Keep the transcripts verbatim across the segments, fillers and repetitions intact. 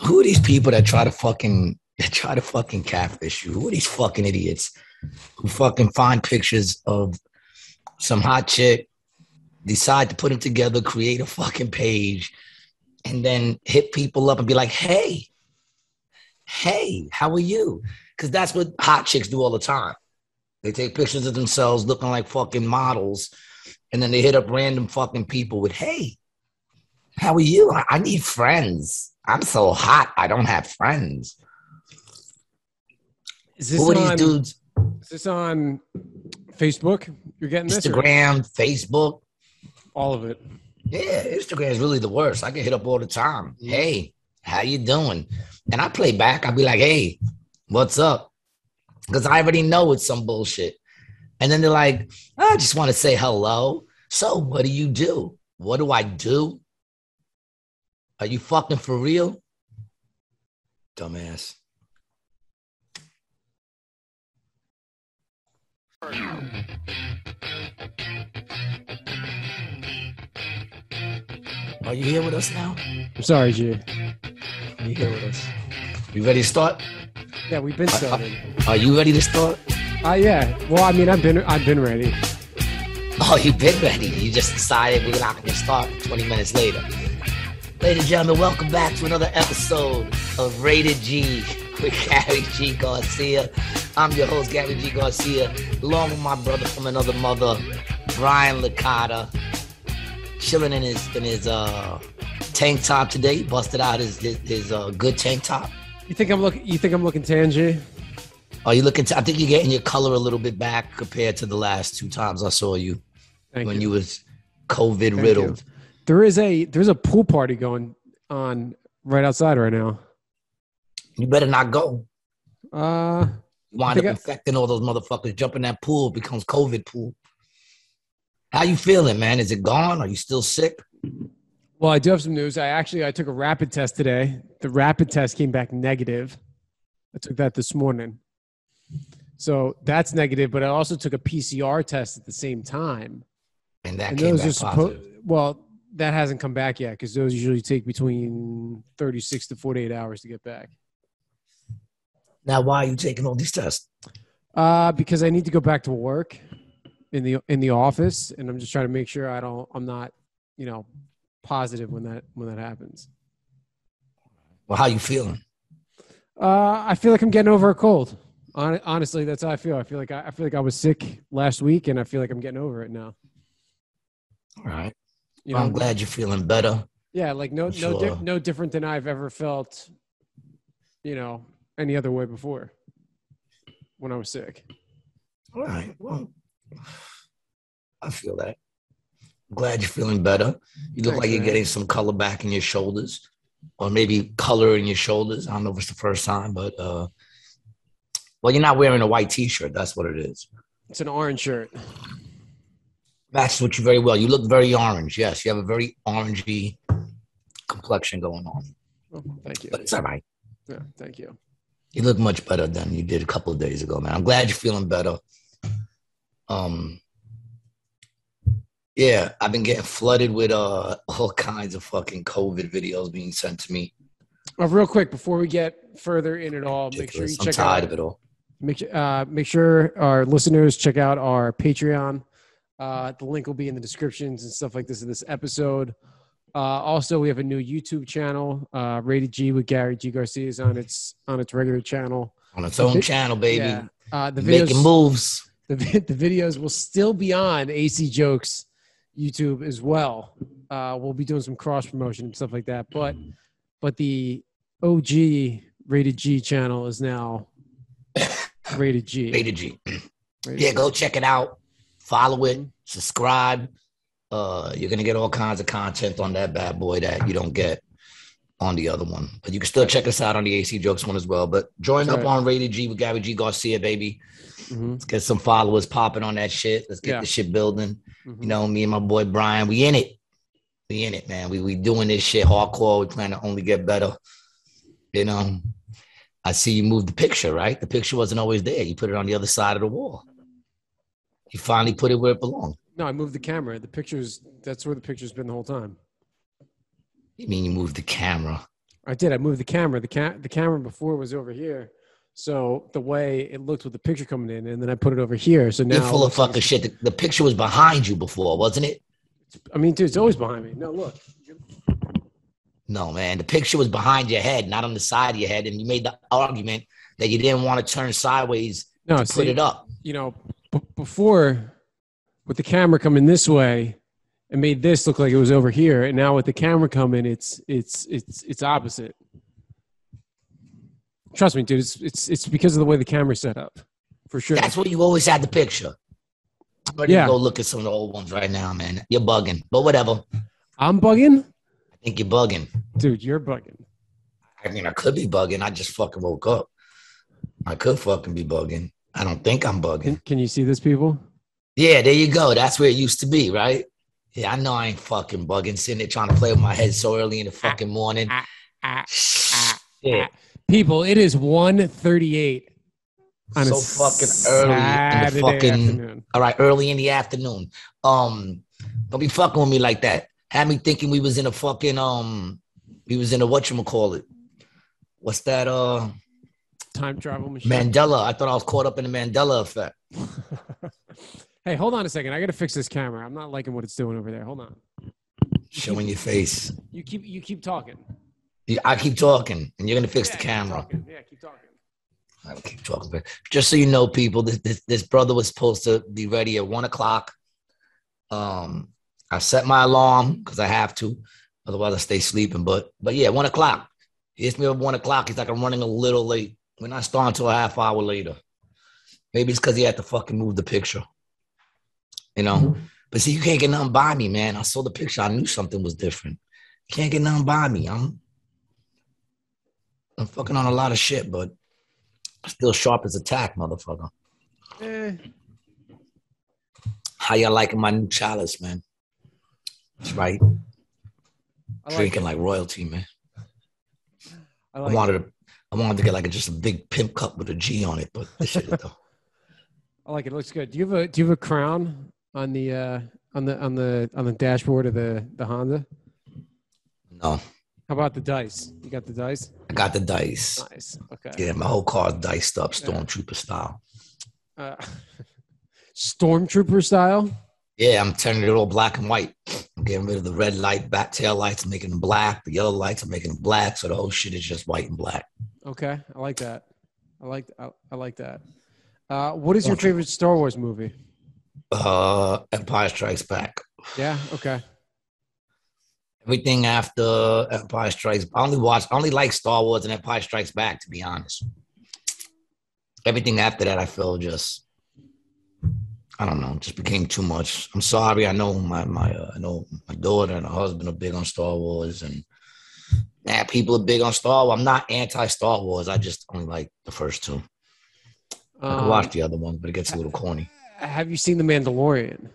who are these people that try to fucking that try to fucking catfish you? Who are these fucking idiots who fucking find pictures of some hot chick, decide to put them together, create a fucking page, and then hit people up and be like, hey, hey, how are you? Because that's what hot chicks do all the time. They take pictures of themselves looking like fucking models, and then they hit up random fucking people with, hey, how are you? I need friends. I'm so hot, I don't have friends. Is this Who are on, these dudes? Is this on Facebook? You're getting this? Instagram, or? Facebook. All of it. Yeah, Instagram is really the worst. I get hit up all the time. Hey, how you doing? And I play back. I'll be like, hey, what's up? Because I already know it's some bullshit. And then they're like, I just want to say hello. So what do you do? What do I do? Are you fucking for real? Dumbass. Are you here with us now? I'm sorry, G. Are you here with us? You ready to start? Yeah, we've been starting. Are, are, are you ready to start? Uh, yeah. Well, I mean, I've been I've been ready. Oh, you've been ready. You just decided we're not going to start twenty minutes later. Ladies and gentlemen, welcome back to another episode of Rated G with Gary G Garcia. I'm your host, Gary G Garcia, along with my brother from another mother, Brian Licata. Chilling in his in his uh, tank top today. He busted out his his, his uh, good tank top. You think I'm looking? You think I'm looking tan, G? Are you looking? T- I think you're getting your color a little bit back compared to the last two times I saw you. Thank when you, you was COVID Thank riddled. You. There is a there's a pool party going on right outside right now. You better not go. Uh, you wind up I- infecting all those motherfuckers. Jump in that pool, it becomes COVID pool. How you feeling, man? Is it gone? Are you still sick? Well, I do have some news. I actually, I took a rapid test today. The rapid test came back negative. I took that this morning. So that's negative, but I also took a P C R test at the same time. And that and came back suppo- positive. Well, that hasn't come back yet because those usually take between thirty-six to forty-eight hours to get back. Now, why are you taking all these tests? Uh, because I need to go back to work. in the in the office, and I'm just trying to make sure I don't I'm not, you know, positive when that when that happens. Well, how you feeling? Uh, I feel like I'm getting over a cold. Hon- honestly, that's how I feel. I feel like I, I feel like I was sick last week, and I feel like I'm getting over it now. All right. You know, I'm glad you're feeling better. Yeah, like no sure. no di- no different than I've ever felt, you know, any other way before when I was sick. All right. Well, I feel that. I'm glad you're feeling better. You look Thanks, like you're man. Getting some color back in your shoulders, or maybe color in your shoulders. I don't know if it's the first time, but uh, well, you're not wearing a white T-shirt. That's what it is. It's an orange shirt. Matches with you very well. You look very orange. Yes, you have a very orangey complexion going on. Oh, thank you. But it's all right. Yeah, thank you. You look much better than you did a couple of days ago, man. I'm glad you're feeling better. Um, yeah, I've been getting flooded with uh, all kinds of fucking COVID videos being sent to me. Well, real quick, before we get further in it all, Ridiculous. make sure you I'm check tired out. Of it all. Make, uh, make sure our listeners check out our Patreon. Uh, the link will be in the descriptions and stuff like this in this episode. Uh, also, we have a new YouTube channel, uh, Rated G with Gary G Garcia is on its, on its regular channel. On its own the, channel, baby. Yeah. Uh, the videos, making moves. The, the videos will still be on A C Jokes YouTube as well. Uh, we'll be doing some cross promotion and stuff like that. But but the O G Rated G channel is now Rated G. Rated G. Rated yeah, G. Go check it out. Follow it. Subscribe. Uh, you're going to get all kinds of content on that bad boy that you don't get on the other one. But you can still check us out on the A C Jokes one as well. But join That's up right. on Rated G with Gary G Garcia, baby. Mm-hmm. Let's get some followers popping on that shit. Let's get yeah. this shit building. Mm-hmm. You know, me and my boy Brian, we in it. We in it, man. We we doing this shit hardcore. We plan to only get better. You know, I see you moved the picture, right? The picture wasn't always there. You put it on the other side of the wall. You finally put it where it belonged. No, I moved the camera. The picture's, that's where the picture's been the whole time. You mean you moved the camera? I did. I moved the camera. The ca- the camera before was over here. So the way it looked with the picture coming in, and then I put it over here. So now you're full of fucking shit. The, the picture was behind you before, wasn't it? I mean, dude, it's always behind me. No, look. No, man. The picture was behind your head, not on the side of your head. And you made the argument that you didn't want to turn sideways no, to see, put it up. You know, b- before with the camera coming this way, it made this look like it was over here. And now with the camera coming, it's it's it's it's opposite. Trust me, dude. It's it's it's because of the way the camera's set up, for sure. That's what you always had the picture. I'm ready yeah. to go look at some of the old ones right now, man. You're bugging, but whatever. I'm bugging? I think you're bugging. Dude, you're bugging. I mean, I could be bugging. I just fucking woke up. I could fucking be bugging. I don't think I'm bugging. Can, can you see this, people? Yeah, there you go. That's where it used to be, right? Yeah, I know I ain't fucking bugging. Sitting there trying to play with my head so early in the fucking morning. Ah, ah, ah, yeah. ah. People, it is one thirty-eight on so a fucking early Saturday in the fucking afternoon. All right, early in the afternoon. Um, don't be fucking with me like that. Had me thinking we was in a fucking um, we was in a whatchamacallit. What's that? Uh, time travel machine. Mandela. I thought I was caught up in the Mandela effect. Hey, hold on a second. I gotta fix this camera. I'm not liking what it's doing over there. Hold on. Showing your face. You keep you keep talking. I keep talking, and you're going to fix yeah, the camera. Keep yeah, keep talking. I will keep talking. But just so you know, people, this, this this brother was supposed to be ready at one o'clock. Um, I set my alarm because I have to. Otherwise, I stay sleeping. But, but yeah, one o'clock. He hits me up at one o'clock. He's like, I'm running a little late. We're not starting until a half hour later. Maybe it's because he had to fucking move the picture. You know? Mm-hmm. But see, you can't get nothing by me, man. I saw the picture. I knew something was different. You can't get nothing by me. I'm... I'm fucking on a lot of shit, but still sharp as a tack, motherfucker. Eh. How y'all liking my new chalice, man? That's right. I Drinking like, like royalty, man. I, like I wanted it. to, I wanted to get like a, just a big pimp cup with a G on it, but this shit though. I like it. It looks good. Do you have a Do you have a crown on the uh, on the on the on the dashboard of the, the Honda? No. How about the dice? You got the dice? I got the dice. Nice. Okay. Yeah, my whole car's diced up, Stormtrooper style. Uh, Stormtrooper style? Yeah, I'm turning it all black and white. I'm getting rid of the red light, back tail lights, I'm making them black. The yellow lights, I'm making them black. So the whole shit is just white and black. Okay, I like that. I like I, I like that. Uh, what is your favorite Star Wars movie? Uh, Empire Strikes Back. Yeah. Okay. Everything after Empire Strikes, I only watch, I only like Star Wars and Empire Strikes Back, to be honest. Everything after that, I feel just, I don't know, just became too much. I'm sorry, I know my my uh, I know my daughter and her husband are big on Star Wars, and nah, people are big on Star Wars. I'm not anti-Star Wars. I just only like the first two. Um, I can watch the other ones, but it gets a little corny. Have you seen The Mandalorian?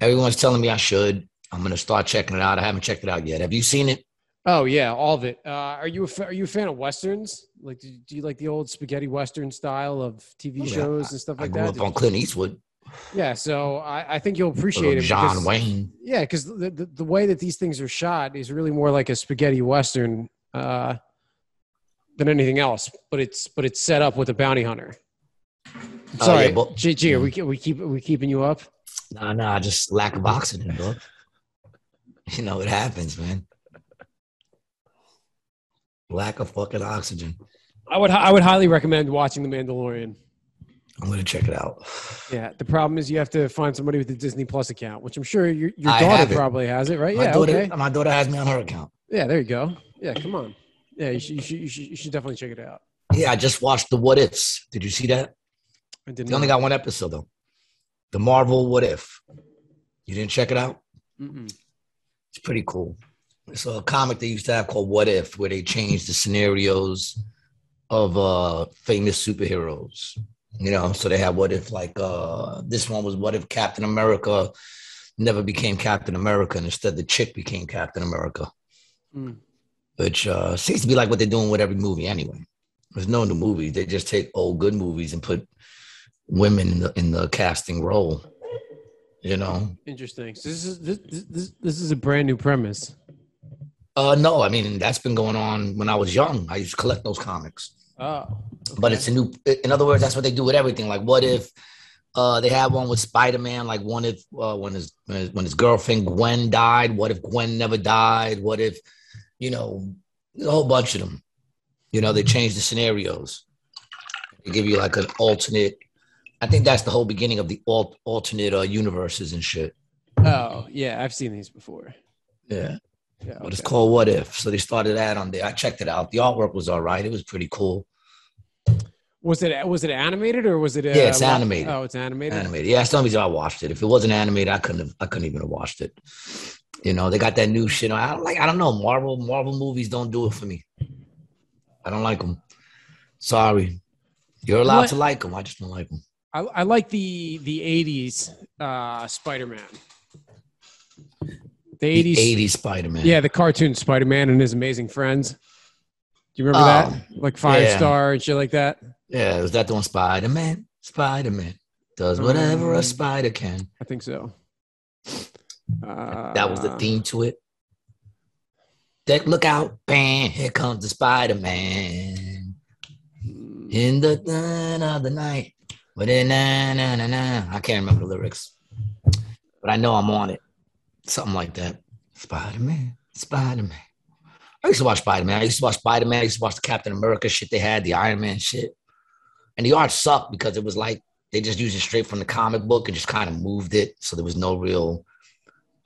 Everyone's telling me I should. I'm going to start checking it out. I haven't checked it out yet. Have you seen it? Oh, yeah, all of it. Uh, are you a fa- are you a fan of Westerns? Like, do you, do you like the old spaghetti Western style of T V yeah, shows I, and stuff I like that? I grew up Did on you- Clint Eastwood. Yeah, so I, I think you'll appreciate it. John because, Wayne. Yeah, because the, the, the way that these things are shot is really more like a spaghetti Western uh, than anything else. But it's but it's set up with a bounty hunter. Oh, sorry, yeah, but- G, G, are we, are we, keep, are we keeping you up? Nah, nah, just lack of oxygen, bro. You know, it happens, man. Lack of fucking oxygen. I would I would highly recommend watching The Mandalorian. I'm going to check it out. Yeah. The problem is you have to find somebody with a Disney Plus account, which I'm sure your, your daughter probably has it, right? My yeah, daughter, okay. My daughter has me on her account. Yeah, there you go. Yeah, come on. Yeah, you should, you should, you should, you should definitely check it out. Yeah, I just watched the What Ifs. Did you see that? I didn't. They only got one episode, though. The Marvel What If. You didn't check it out? Mm-mm. It's pretty cool. It's a comic they used to have called What If, where they changed the scenarios of uh, famous superheroes. You know, so they had What If, like uh, this one was What If Captain America never became Captain America, and instead the chick became Captain America, mm. which uh, seems to be like what they're doing with every movie anyway. There's no new movies. They just take old good movies and put women in the, in the casting role. You know, interesting. So this is this, this this is a brand new premise. Uh, no, I mean, that's been going on when I was young. I used to collect those comics. Oh, okay. But it's a new, in other words, that's what they do with everything. Like, what if uh, they had one with Spider-Man? Like, what if uh, when his when his girlfriend Gwen died? What if Gwen never died? What if, you know, a whole bunch of them. You know, they change the scenarios. They give you like an alternate. I think that's the whole beginning of the alt, alternate uh, universes and shit. Oh, yeah. I've seen these before. Yeah. Yeah, okay. But it's called What If. So they started that on there. I checked it out. The artwork was all right. It was pretty cool. Was it was it animated or was it? Uh, yeah, it's animated. Oh, it's animated. Animated. Yeah, that's the only reason I watched it. If it wasn't animated, I couldn't have. I couldn't even have watched it. You know, they got that new shit. I don't like. I don't know. Marvel Marvel movies don't do it for me. I don't like them. Sorry. You're allowed what? to like them. I just don't like them. I, I like the the eighties uh, Spider-Man. The eighties Spider-Man. Yeah, the cartoon Spider-Man and His Amazing Friends. Do you remember oh, that? Like Firestar yeah. and shit like that? Yeah, was that the one? Spider-Man, Spider-Man does whatever um, a spider can. I think so. Uh, that was the theme to it. That look out, bam, here comes the Spider-Man. In the dawn of the night. But in na na na na. I can't remember the lyrics. But I know I'm on it. Something like that. Spider-Man, Spider-Man. I used to watch Spider-Man. I used to watch Spider-Man. I used to watch the Captain America shit they had, the Iron Man shit. And the art sucked because it was like they just used it straight from the comic book and just kind of moved it. So there was no real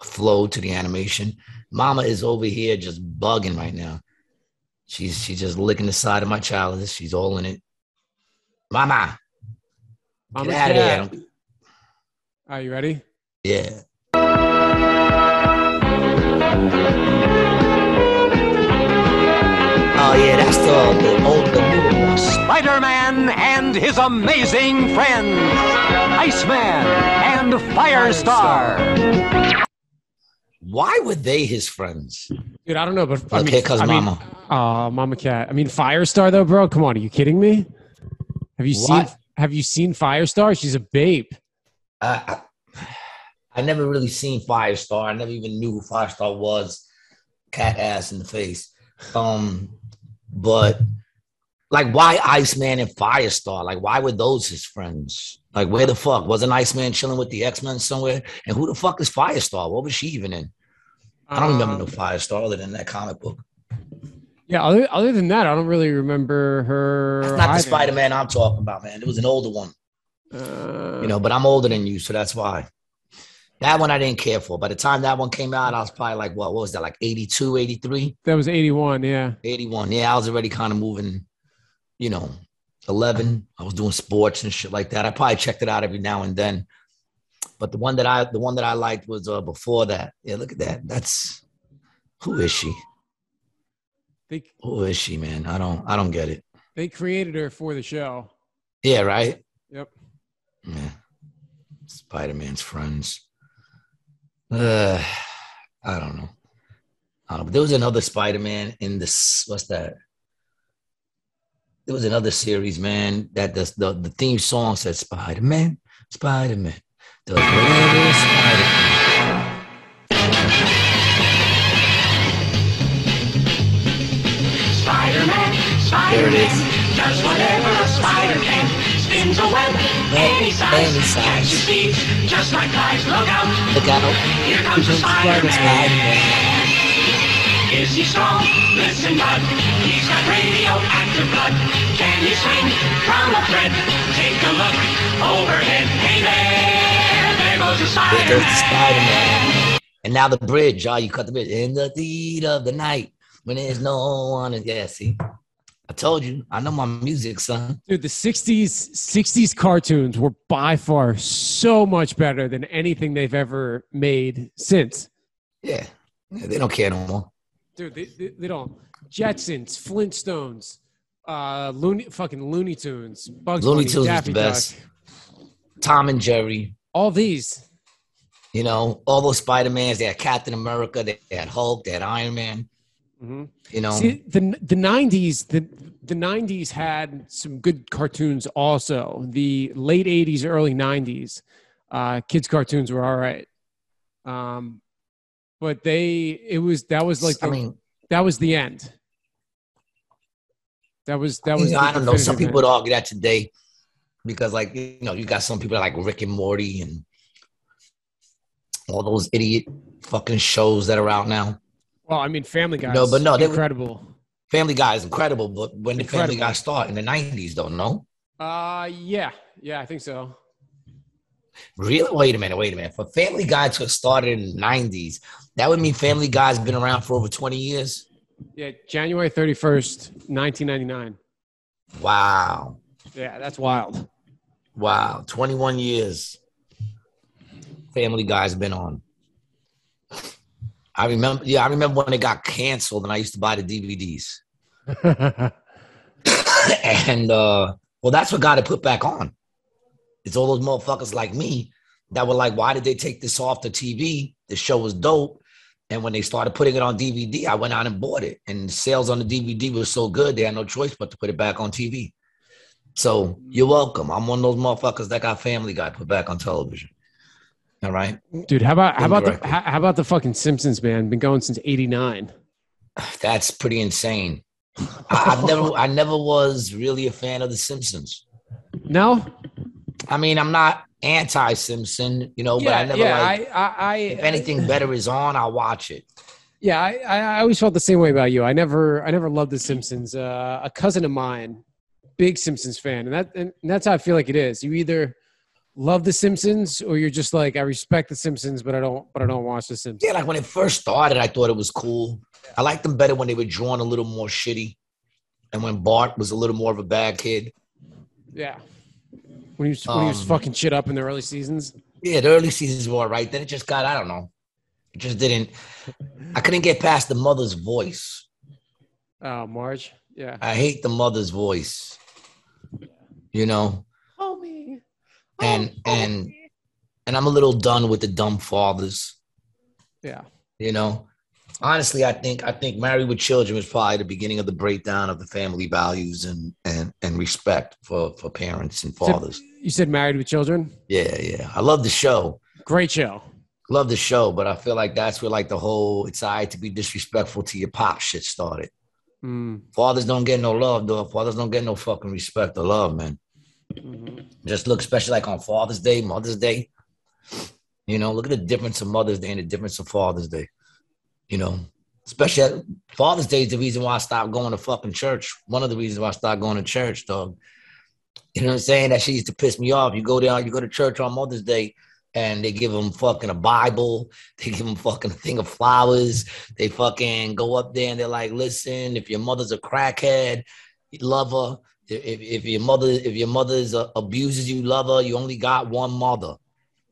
flow to the animation. Mama is over here just bugging right now. She's, she's just licking the side of my chalice. She's all in it. Mama. Mama get out dad. of here. Are you ready? Yeah. Oh yeah, that's the, the old, the new one. Spider-Man and His Amazing Friends, Iceman and Firestar. Why were they his friends? Dude, I don't know, but I okay, mean, cause I Mama. Mean, uh, Mama Cat. I mean, Firestar though, bro. Come on, are you kidding me? Have you what? seen? Have you seen Firestar? She's a babe. Uh, I- I never really seen Firestar. I never even knew who Firestar was. Cat ass in the face. Um, but like, why Iceman and Firestar? Like, why were those his friends? Like, where the fuck wasn't Iceman chilling with the X-Men somewhere? And who the fuck is Firestar? What was she even in? I don't um, remember no Firestar other than that comic book. Yeah, other, other than that, I don't really remember her. That's not either. The Spider-Man I'm talking about, man. It was an older one. Uh, you know, but I'm older than you, so that's why. That one I didn't care for. By the time that one came out, I was probably like, what, what was that, like eighty-two, eighty-three? That was eighty-one, yeah. eighty-one, yeah. I was already kind of moving, you know, eleven. I was doing sports and shit like that. I probably checked it out every now and then. But the one that I the one that I liked was uh, before that. Yeah, look at that. That's – who is she? They, who is she, man? I don't I don't get it. They created her for the show. Yeah, right? Yep. Yeah. Spider-Man's friends. Uh, I don't know. Uh, there was another Spider-Man in this. What's that? There was another series, man. That the the, the theme song said Spider-Man, Spider-Man, the Spider-Man. Spider-Man, Spider-Man, does whatever a spider can. Spins a web, any size, any size. Catches thieves, just like guys, look out, look out. Here comes the Spider-Man. Spider-Man. Is he strong? Listen, bud, he's got radioactive blood. Can he swing from a thread? Take a look overhead. Hey there, there goes the Spider-Man. There goes the Spider-Man. And now the bridge, y'all, oh, you cut the bridge. In the deed of the night, when there's no one, yeah, see? I told you, I know my music, son. Dude, the sixties, sixties cartoons were by far so much better than anything they've ever made since. Yeah, yeah they don't care no more. Dude, they, they, they don't. Jetsons, Flintstones, uh, Looney, fucking Looney Tunes, Bugs Looney Tunes was the best. Duck. Tom and Jerry. All these. You know, all those Spider-Mans. They had Captain America. They had Hulk. They had Iron Man. Mm-hmm. You know, see, the the nineties, the the nineties had some good cartoons. Also, the late eighties, early nineties, uh, kids' cartoons were all right. Um, but they, it was that was like the, I mean, That was the end. That was that was. You know, I don't know. Some people would argue that today, because like you know, you got some people that like Rick and Morty and all those idiot fucking shows that are out now. Well, I mean, Family Guy. No, but no, incredible. Family Guy is incredible, but when did Family Guy start? In the nineties, though, no? Uh, yeah, yeah, I think so. Really? Wait a minute, wait a minute. For Family Guy to have started in the nineties, that would mean Family Guy's been around for over twenty years. Yeah, January thirty-first, nineteen ninety-nine. Wow. Yeah, that's wild. Wow, twenty-one years. Family Guy's been on. I remember, yeah, I remember when it got canceled, and I used to buy the D V Ds. and uh, well, that's what got it put back on. It's all those motherfuckers like me that were like, "Why did they take this off the T V? The show was dope." And when they started putting it on D V D, I went out and bought it. And sales on the D V D was so good, they had no choice but to put it back on T V. So you're welcome. I'm one of those motherfuckers that got Family Guy put back on television. All right, dude. How about how about the how about the fucking Simpsons, man? Been going since eighty-nine. That's pretty insane. I, I've never, I never was really a fan of the Simpsons. No, I mean I'm not anti-Simpson, you know, yeah, but I never yeah, like. I, I, I, if anything better is on, I'll watch it. Yeah, I, I always felt the same way about you. I never, I never loved the Simpsons. Uh, a cousin of mine, big Simpsons fan, and that and that's how I feel like it is. You either love the Simpsons, or you're just like, I respect the Simpsons, but I don't, but I don't watch the Simpsons. Yeah, like when it first started, I thought it was cool. I liked them better when they were drawn a little more shitty, and when Bart was a little more of a bad kid. Yeah, when he was, um, when he was fucking shit up in the early seasons. Yeah, the early seasons were all right. Then it just got, I don't know, it just didn't. I couldn't get past the mother's voice. Oh, Marge. Yeah, I hate the mother's voice. You know. And and and I'm a little done with the dumb fathers. Yeah, you know, honestly, I think I think Married with Children was probably the beginning of the breakdown of the family values and and and respect for for parents and fathers. So you said Married with Children? Yeah, yeah. I love the show. Great show. Love the show, but I feel like that's where like the whole "it's all right to be disrespectful to your pop" shit started. Mm. Fathers don't get no love, though. Fathers don't get no fucking respect or love, man. Mm-hmm. Just look, especially like on Father's Day, Mother's Day, you know, look at the difference of Mother's Day and the difference of Father's Day, you know, especially Father's Day is the reason why I stopped going to fucking church. One of the reasons why I stopped going to church, dog. You know what I'm saying? That shit used to piss me off. You go down, you go to church on Mother's Day and they give them fucking a Bible. They give them fucking a thing of flowers. They fucking go up there and they're like, listen, if your mother's a crackhead, love her. If if your mother if your mother uh, abuses you, love her. You only got one mother.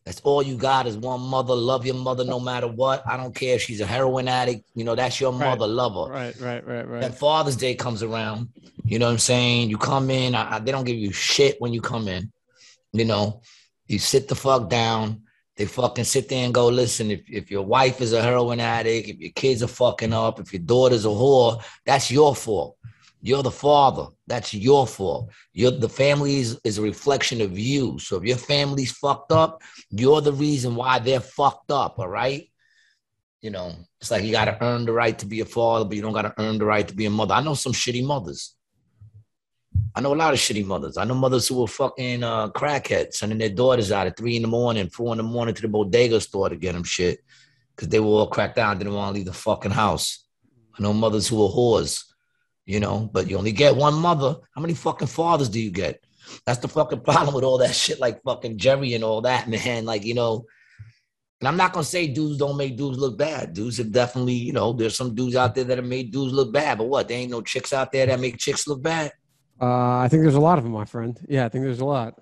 That's all you got is one mother. Love your mother no matter what. I don't care if she's a heroin addict. You know, that's your mother. Right. Love her. Right, right, right, right. Then Father's Day comes around. You know what I'm saying? You come in. I, I, they don't give you shit when you come in. You know, you sit the fuck down. They fucking sit there and go, listen, if, if your wife is a heroin addict, if your kids are fucking up, if your daughter's a whore, that's your fault. You're the father. That's your fault. You're, the family is, is a reflection of you. So if your family's fucked up, you're the reason why they're fucked up, all right? You know, it's like you got to earn the right to be a father, but you don't got to earn the right to be a mother. I know some shitty mothers. I know a lot of shitty mothers. I know mothers who were fucking uh, crackheads, sending their daughters out at three in the morning, four in the morning to the bodega store to get them shit because they were all cracked out and didn't want to leave the fucking house. I know mothers who were whores. You know, but you only get one mother. How many fucking fathers do you get? That's the fucking problem with all that shit, like fucking Jerry and all that, man. Like, you know, and I'm not going to say dudes don't make dudes look bad. Dudes have definitely, you know, there's some dudes out there that have made dudes look bad, but what? There ain't no chicks out there that make chicks look bad? Uh, I think there's a lot of them, my friend. Yeah, I think there's a lot.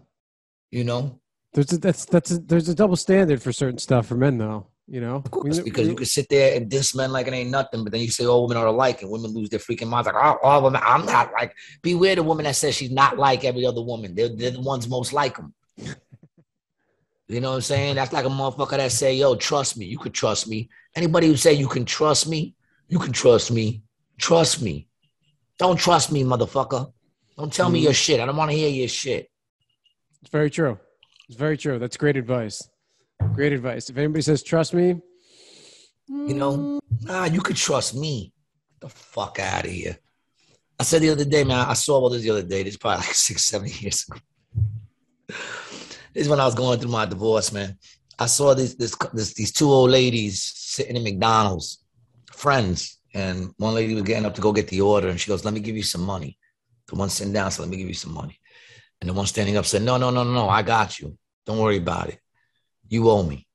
You know? There's a, that's, that's a, there's a double standard for certain stuff for men, though. You know, of course, we, because we, you can sit there and diss men like it ain't nothing, but then you say all women are alike, and women lose their freaking minds. Like, oh, all women, I'm not like. Beware the woman that says she's not like every other woman. They're, they're the ones most like them. You know what I'm saying? That's like a motherfucker that say, "Yo, trust me. You could trust me." Anybody who say you can trust me, you can trust me. Trust me. Don't trust me, motherfucker. Don't tell mm-hmm. me your shit. I don't want to hear your shit. It's very true. It's very true. That's great advice. Great advice. If anybody says, trust me. You know, nah, you could trust me. the fuck out of here. I said the other day, man, I saw all this the other day. This is probably like six, seven years ago. This is when I was going through my divorce, man. I saw these, this, this, these two old ladies sitting in McDonald's, friends. And one lady was getting up to go get the order. And she goes, let me give you some money. The one sitting down said, let me give you some money. And the one standing up said, no, no, no, no, no, I got you. Don't worry about it. You owe me.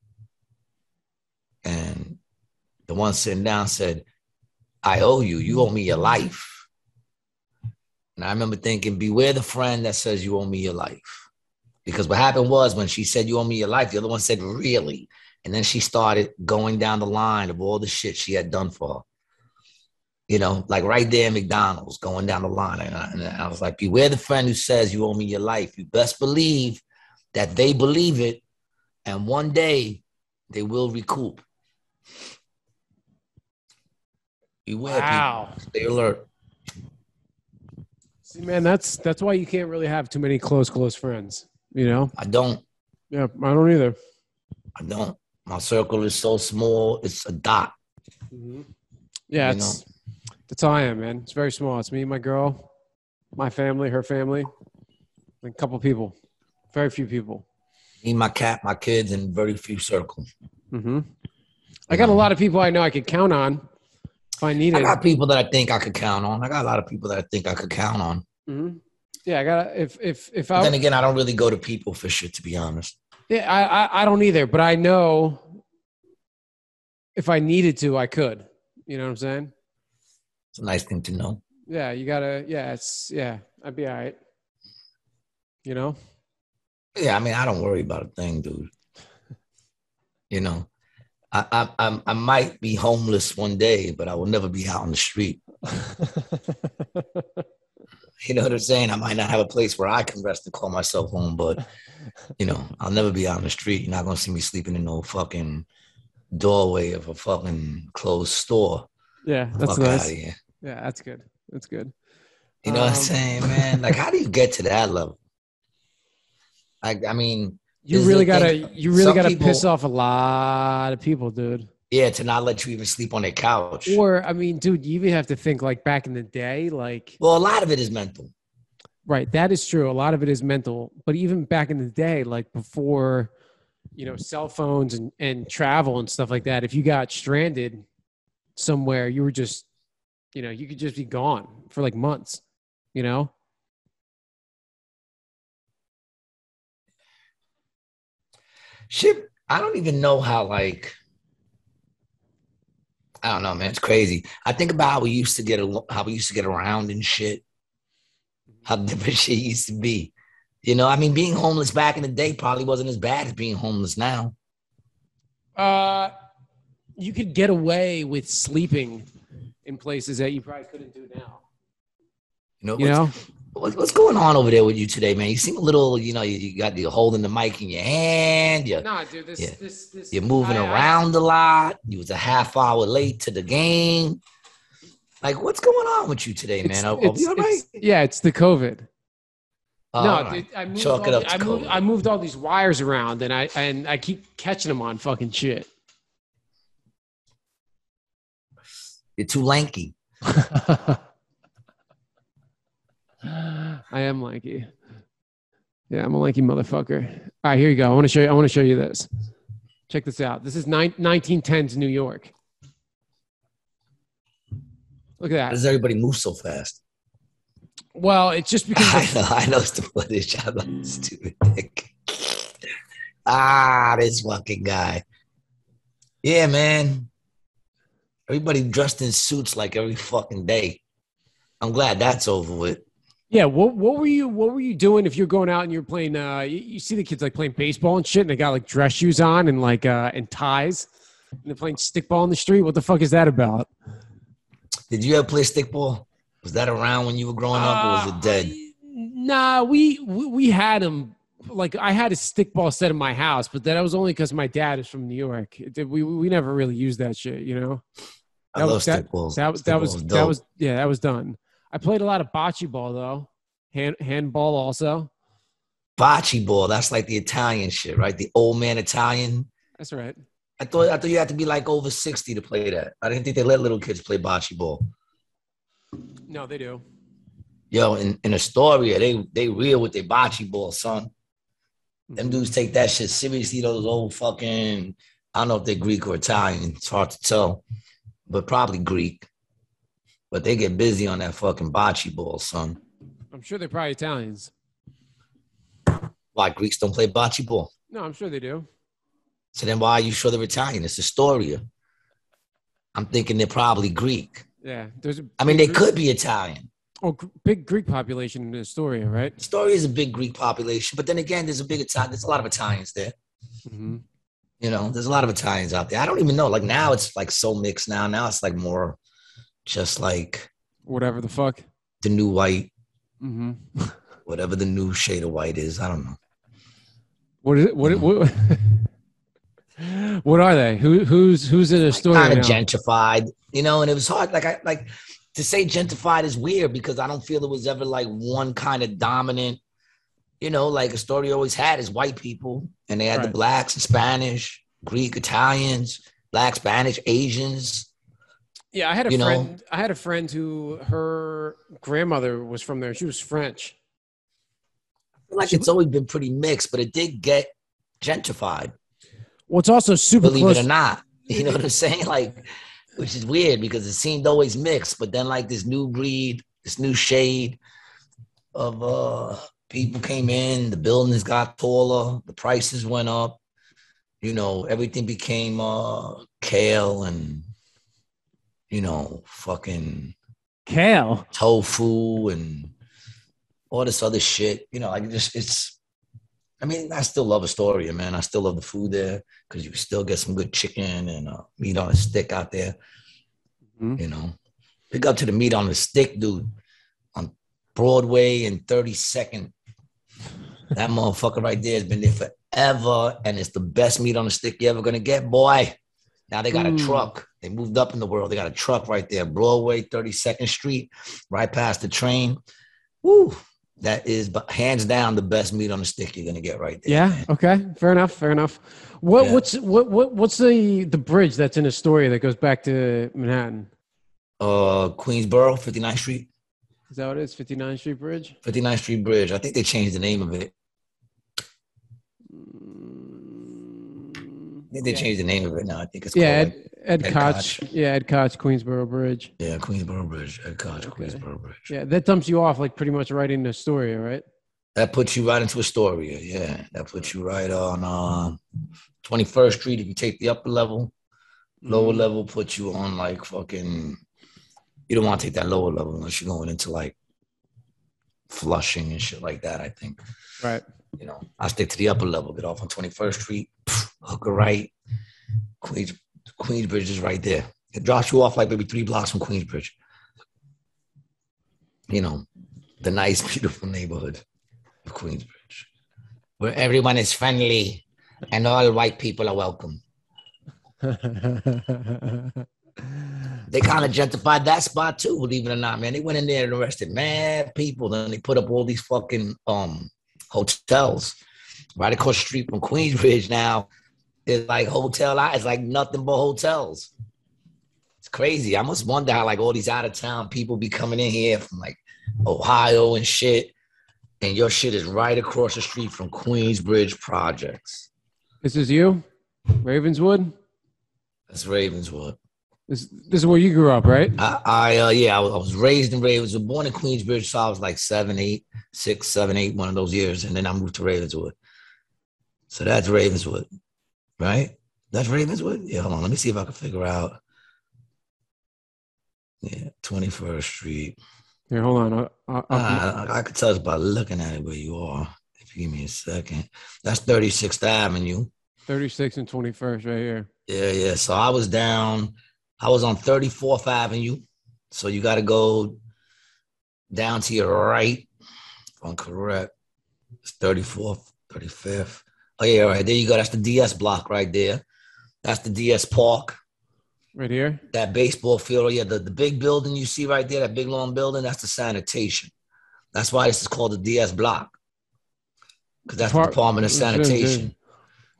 And the one sitting down said, I owe you. You owe me your life. And I remember thinking, beware the friend that says you owe me your life. Because what happened was when she said you owe me your life, the other one said, really? And then she started going down the line of all the shit she had done for her. You know, like right there at McDonald's, going down the line. And I, and I was like, beware the friend who says you owe me your life. You best believe that they believe it. And one day they will recoup. Beware, wow. People. Stay alert. See, man, that's that's why you can't really have too many close, close friends, you know? I don't. Yeah, I don't either. I don't. My circle is so small. It's a dot. Mm-hmm. Yeah, you it's... know? That's how I am, man. It's very small. It's me, my girl, my family, her family, and a couple people. Very few people. Me, my cat, my kids, and very few circles. Mm-hmm. I got a lot of people I know I could count on if I needed. I got people that I think I could count on. I got a lot of people that I think I could count on. Mm-hmm. Yeah, I got if if if I. Then again, I don't really go to people for shit, to be honest. Yeah, I I, I don't either. But I know if I needed to, I could. You know what I'm saying? It's a nice thing to know. Yeah, you gotta. Yeah, it's yeah. I'd be all right. You know. Yeah, I mean, I don't worry about a thing, dude. You know, I I I, I might be homeless one day, but I will never be out on the street. You know what I'm saying? I might not have a place where I can rest and call myself home, but you know, I'll never be out on the street. You're not gonna see me sleeping in no fucking doorway of a fucking closed store. Yeah, that's nice. Yeah, that's good. That's good. You know um, what I'm saying, man? Like, how do you get to that level? Like, I mean, you really gotta, you really gotta people, piss off a lot of people, dude. Yeah, to not let you even sleep on their couch. Or, I mean, dude, you even have to think like back in the day, like. Well, a lot of it is mental. Right, that is true. A lot of it is mental, but even back in the day, like before, you know, cell phones and and travel and stuff like that. If you got stranded somewhere, you were just, you know, you could just be gone for like months, you know? Shit, I don't even know how, like, I don't know, man. It's crazy. I think about how we used to get, a, how we used to get around and shit, how different shit used to be. You know, I mean, being homeless back in the day probably wasn't as bad as being homeless now. Uh... You could get away with sleeping in places that you probably couldn't do now. You know, you what's, know? what's going on over there with you today, man? You seem a little, you know, you, you got you're holding the mic in your hand. You're, no, dude, this, you're, this, this, you're moving I, around I, a lot. You was a half hour late to the game. Like, what's going on with you today, man? It's, Are, it's, you all right? it's, yeah, it's the COVID. Uh, no, right. dude, I moved, all, the, I, moved, I moved all these wires around, and I and I keep catching them on fucking shit. You're too lanky. I am lanky. Yeah, I'm a lanky motherfucker. All right, here you go. I want to show you. I want to show you this. Check this out. This is nineteen tens New York. Look at that. How does everybody move so fast? Well, it's just because I know. I know it's the footage. I'm like, stupid dick. Ah, this fucking guy. Yeah, man. Everybody dressed in suits like every fucking day. I'm glad that's over with. Yeah, what what were you what were you doing if you're going out and you're playing? Uh, you, you see the kids like playing baseball and shit, and they got like dress shoes on and like uh, and ties, and they're playing stickball in the street. What the fuck is that about? Did you ever play stickball? Was that around when you were growing uh, up, or was it dead? I, nah, we, we we had them. Like I had a stickball set in my house, but that was only because my dad is from New York. We we never really used that shit, you know. That I love was, stick balls. That, that, stick that was, was that was yeah, that was done. I played a lot of bocce ball though, hand handball also. Bocce ball, that's like the Italian shit, right? The old man Italian. That's right. I thought I thought you had to be like over sixty to play that. I didn't think they let little kids play bocce ball. No, they do. Yo, in, in Astoria, they they real with their bocce ball, son. Them dudes take that shit seriously, those old fucking, I don't know if they're Greek or Italian, it's hard to tell, but probably Greek. But they get busy on that fucking bocce ball, son. I'm sure they're probably Italians. Why, Greeks don't play bocce ball? No, I'm sure they do. So then why are you sure they're Italian? It's Astoria. I'm thinking they're probably Greek. Yeah. There's a I mean, they Greek could be Italian. Oh, big Greek population in Astoria, right? Astoria is a big Greek population, but then again, there's a big Italian. There's a lot of Italians there. Mm-hmm. You know, there's a lot of Italians out there. I don't even know. Like now, it's like so mixed now. Now it's like more, just like whatever the fuck the new white, mm-hmm. whatever the new shade of white is. I don't know. What is it? What? It, what? What are they? Who? Who's? Who's in Astoria? Kind of gentrified, you know. And it was hard. Like I like. To say gentrified is weird because I don't feel it was ever like one kind of dominant, you know, like Astoria always had is white people and they had right. the blacks and Spanish, Greek, Italians, black, Spanish, Asians. Yeah. I had a friend, know? I had a friend who her grandmother was from there. She was French. Like she, it's always been pretty mixed, but it did get gentrified. Well, it's also super Believe close. it or not. You know what I'm saying? Like, which is weird because it seemed always mixed, but then like this new breed, this new shade of uh, people came in, the buildings got taller, the prices went up, you know, everything became uh, kale and, you know, fucking kale, tofu and all this other shit. You know, I just, it's, I mean, I still love Astoria, man. I still love the food there because you still get some good chicken and uh, meat on a stick out there. Mm-hmm. You know, pick up to the meat on the stick, dude, on Broadway and thirty-second. That motherfucker right there has been there forever, and it's the best meat on the stick you're ever going to get, boy. Now they got mm. a truck. They moved up in the world. They got a truck right there, Broadway, thirty-second Street, right past the train. Woo. That is, but hands down, the best meat on the stick you're gonna get right there. Yeah. Man. Okay. Fair enough. Fair enough. What? Yeah. What's what? What? What's the the bridge that's in Astoria that goes back to Manhattan? Uh, Queensborough, fifty-ninth Street. Is that what it is? fifty-ninth Street Bridge. fifty-ninth Street Bridge. I think they changed the name of it. I think they yeah. changed the name of it now. I think it's yeah. Called, Ed, Ed, Ed Koch. Koch. Yeah, Ed Koch, Queensborough Bridge. Yeah, Queensborough Bridge. Ed Koch, okay. Queensborough Bridge. Yeah, that dumps you off like pretty much right into Astoria, right? That puts you right into Astoria, yeah. That puts you right on uh, twenty-first Street if you take the upper level. Lower mm-hmm. level puts you on like fucking... You don't want to take that lower level unless you're going into like Flushing and shit like that, I think. Right. You know, I stick to the upper level. Get off on twenty-first Street. Hooker right. Queens, Queensbridge is right there. It drops you off like maybe three blocks from Queensbridge. You know, the nice, beautiful neighborhood of Queensbridge. Where everyone is friendly and all white people are welcome. They kind of gentrified that spot too, believe it or not, man. They went in there and arrested mad people. Then they put up all these fucking um, hotels right across the street from Queensbridge now. It's like hotel. It's like nothing but hotels. It's crazy. I must wonder how like all these out of town people be coming in here from like Ohio and shit. And your shit is right across the street from Queensbridge Projects. This is you, Ravenswood. That's Ravenswood. This this is where you grew up, right? I, I uh, yeah, I was, I was raised in Ravenswood. Born in Queensbridge, so I was like seven, eight, six, seven, eight, one of those years, and then I moved to Ravenswood. So that's Ravenswood. Right? That's Ravenswood? Yeah, hold on. Let me see if I can figure out. Yeah, twenty-first Street. Here, hold on. I'll, I'll, uh, I, I could tell just by looking at it where you are. If you give me a second. That's thirty-sixth Avenue. thirty-sixth and twenty-first right here. Yeah, yeah. So I was down. I was on thirty-fourth Avenue. So you got to go down to your right. If I'm correct. It's thirty-fourth, thirty-fifth. Oh, yeah, all right. There you go. That's the D S block right there. That's the D S park. Right here? That baseball field. Yeah, the, the big building you see right there, that big long building, that's the sanitation. That's why this is called the D S block. Because that's Par- the Department of Sanitation.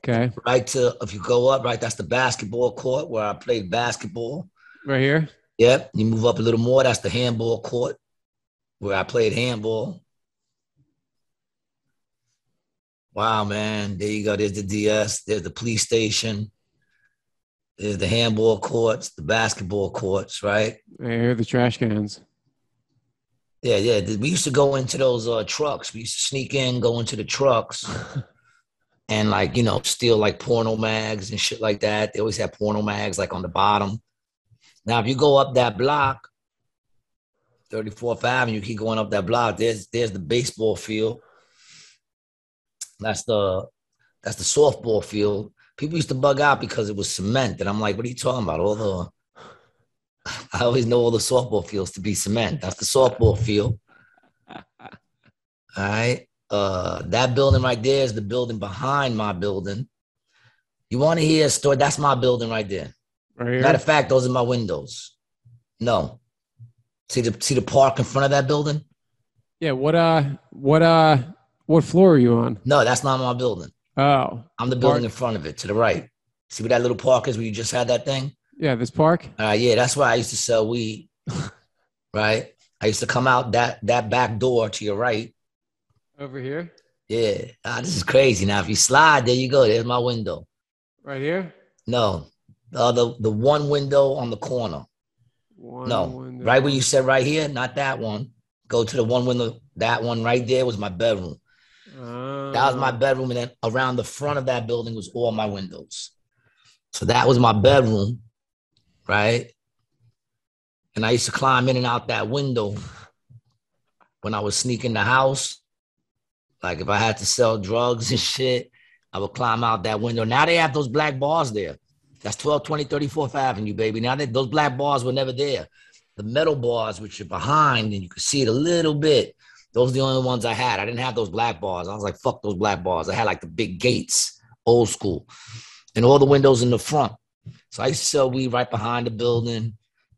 Okay. Right to, if you go up, right, that's the basketball court where I played basketball. Right here? Yeah, you move up a little more. That's the handball court where I played handball. Wow, man. There you go. There's the D S. There's the police station. There's the handball courts, the basketball courts, right? I hear the trash cans. Yeah, yeah. We used to go into those uh, trucks. We used to sneak in, go into the trucks and, like, you know, steal, like, porno mags and shit like that. They always had porno mags, like, on the bottom. Now, if you go up that block, thirty-fourth Avenue, you keep going up that block, there's there's the baseball field. That's the that's the softball field. People used to bug out because it was cement. And I'm like, what are you talking about? All the I always know all the softball fields to be cement. That's the softball field. All right. Uh, that building right there is the building behind my building. You want to hear a story? That's my building right there. Right here? Matter of fact, those are my windows. No. See the see the park in front of that building? Yeah. What uh what uh what floor are you on? No, that's not my building. Oh. I'm the building park in front of it to the right. See where that little park is where you just had that thing? Yeah, this park. Uh, yeah, that's where I used to sell weed. Right? I used to come out that that back door to your right. Over here? Yeah. Ah, this is crazy. Now, if you slide, there you go. There's my window. Right here? No. Uh, the, the one window on the corner. One no. Window. Right where you said right here? Not that one. Go to the one window. That one right there was my bedroom. Uh, that was my bedroom. And then around the front of that building was all my windows. So that was my bedroom. Right? And I used to climb in and out that window when I would sneak in the house. Like, if I had to sell drugs and shit, I would climb out that window. Now they have those black bars there. That's twelve twenty thirty-fourth Avenue, baby. Now they, those black bars were never there. The metal bars, which are behind, and you could see it a little bit. Those are the only ones I had. I didn't have those black bars. I was like, fuck those black bars. I had, like, the big gates, old school, and all the windows in the front. So I used to sell weed right behind the building.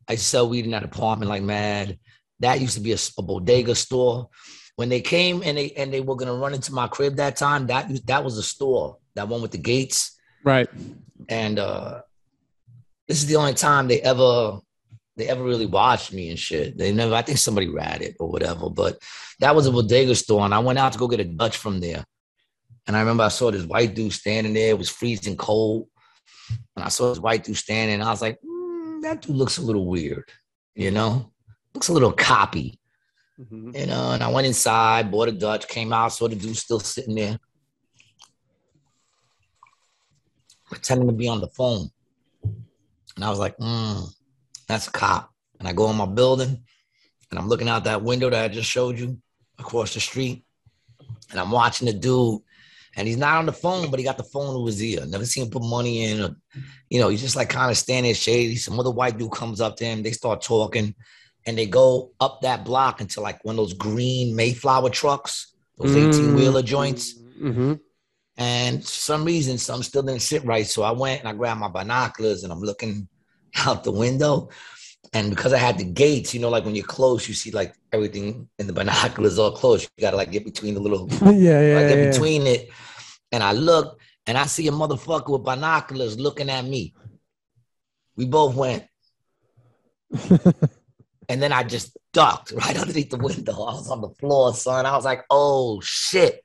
I used to sell weed in that apartment like mad. That used to be a, a bodega store. When they came and they and they were gonna run into my crib that time, that that was a store, that one with the gates, right? And uh, this is the only time they ever they ever really watched me and shit. They never, I think somebody ratted or whatever, but that was a bodega store, and I went out to go get a Dutch from there. And I remember I saw this white dude standing there. It was freezing cold. And I saw this white dude standing, and I was like, mm, that dude looks a little weird, you know? Looks a little copy, mm-hmm. you know? And I went inside, bought a Dutch, came out, saw the dude still sitting there, pretending to be on the phone. And I was like, mm, that's a cop. And I go in my building, and I'm looking out that window that I just showed you across the street, and I'm watching the dude. And he's not on the phone, but he got the phone to his ear. Never seen him put money in. Or, you know, he's just like kind of standing shady. Some other white dude comes up to him. They start talking. And they go up that block into like one of those green Mayflower trucks, those eighteen-wheeler mm. joints. Mm-hmm. And for some reason, some still didn't sit right. So I went and I grabbed my binoculars and I'm looking out the window. And because I had the gates, you know, like when you're close, you see like everything in the binoculars all close. You got to like get between the little, yeah, yeah, like get yeah. between it. And I look and I see a motherfucker with binoculars looking at me. We both went. And then I just ducked right underneath the window. I was on the floor, son. I was like, oh shit.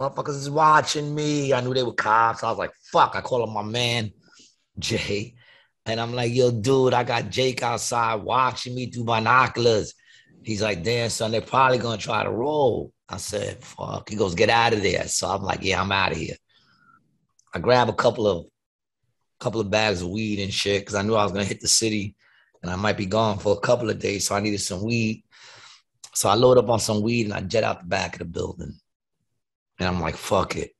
Motherfuckers is watching me. I knew they were cops. I was like, fuck. I called up my man, Jay. And I'm like, yo, dude, I got Jake outside watching me through binoculars. He's like, damn, son, they're probably going to try to roll. I said, fuck. He goes, get out of there. So I'm like, yeah, I'm out of here. I grab a couple of couple of bags of weed and shit because I knew I was going to hit the city and I might be gone for a couple of days, so I needed some weed. So I load up on some weed and I jet out the back of the building. And I'm like, fuck it.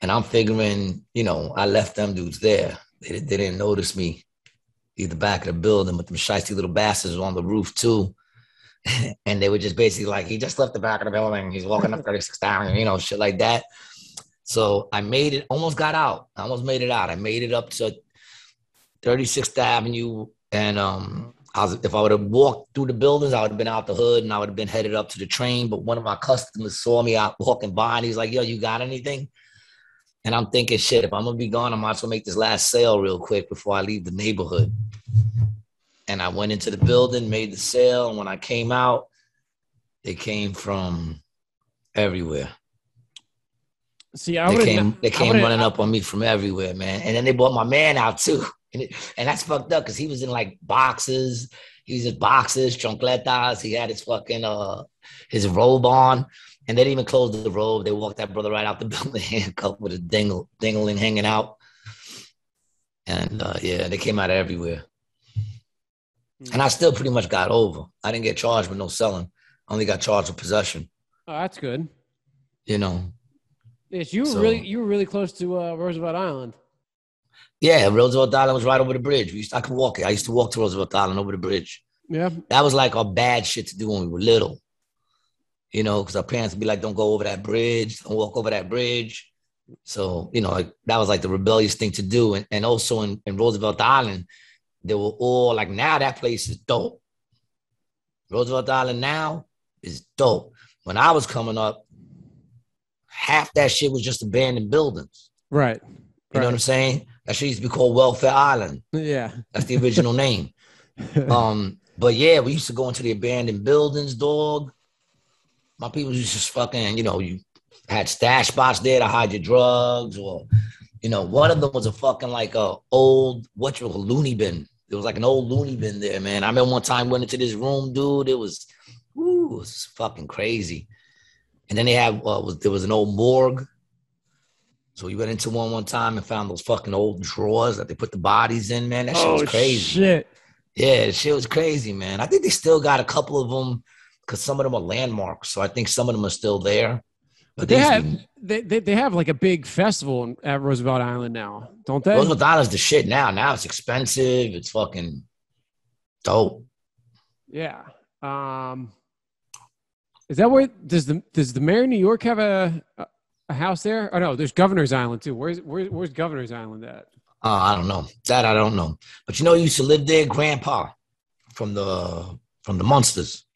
And I'm figuring, you know, I left them dudes there. They, they didn't notice me. The back of the building, but them shiesty little bastards were on the roof too. And they were just basically like, he just left the back of the building. He's walking up thirty-sixth Avenue, you know, shit like that. So I made it, almost got out. I almost made it out. I made it up to thirty-sixth Avenue. And um, I was, if I would have walked through the buildings, I would have been out the hood and I would have been headed up to the train. But one of my customers saw me out walking by and he's like, yo, you got anything? And I'm thinking, shit, if I'm going to be gone, I might as well make this last sale real quick before I leave the neighborhood. and I went into the building, made the sale. And when I came out, they came from everywhere. See, I they came, they came I running up on me from everywhere, man. And then they brought my man out too. And, it, and that's fucked up because he was in like boxes. He was in boxes, chancletas. He had his fucking, uh, his robe on. And they didn't even close the robe. They walked that brother right out the building, handcuffed with a dingle, dingling hanging out. And uh, yeah, they came out of everywhere. And I still pretty much got over. I didn't get charged with no selling. I only got charged with possession. Oh, that's good. You know. Yes, you were so, really you were really close to uh, Roosevelt Island. Yeah, Roosevelt Island was right over the bridge. We used to, I could walk it. I used to walk to Roosevelt Island over the bridge. Yeah. That was like our bad shit to do when we were little. You know, because our parents would be like, don't go over that bridge. Don't walk over that bridge. So, you know, like, that was like the rebellious thing to do. And, and also in, in Roosevelt Island, they were all like, now that place is dope. Roosevelt Island now is dope. When I was coming up, half that shit was just abandoned buildings. Right. You right. know what I'm saying? That shit used to be called Welfare Island. Yeah. That's the original name. Um, but yeah, we used to go into the abandoned buildings, dog. My people used to just fucking, you know, you had stash spots there to hide your drugs, or, you know, one of them was a fucking like a old, what you a loony bin. There was like an old loony bin there, man. I remember one time went into this room, dude. It was, ooh, it was fucking crazy. And then they had, uh, was, there was an old morgue. So we went into one one time and found those fucking old drawers that they put the bodies in, man. That shit oh, was crazy. Shit. Yeah, the shit was crazy, man. I think they still got a couple of them. Because some of them are landmarks, so I think some of them are still there. But, but they have they, they they have like a big festival at Roosevelt Island now, don't they? Roosevelt Island's the shit now. Now it's expensive. It's fucking dope. Yeah. Um, is that where does the does the mayor of New York have a a house there? Oh no, there's Governor's Island too. Where's where, where's Governor's Island at? Uh, I don't know. That I don't know. But you know, you used to live there, Grandpa, from the from the Munsters.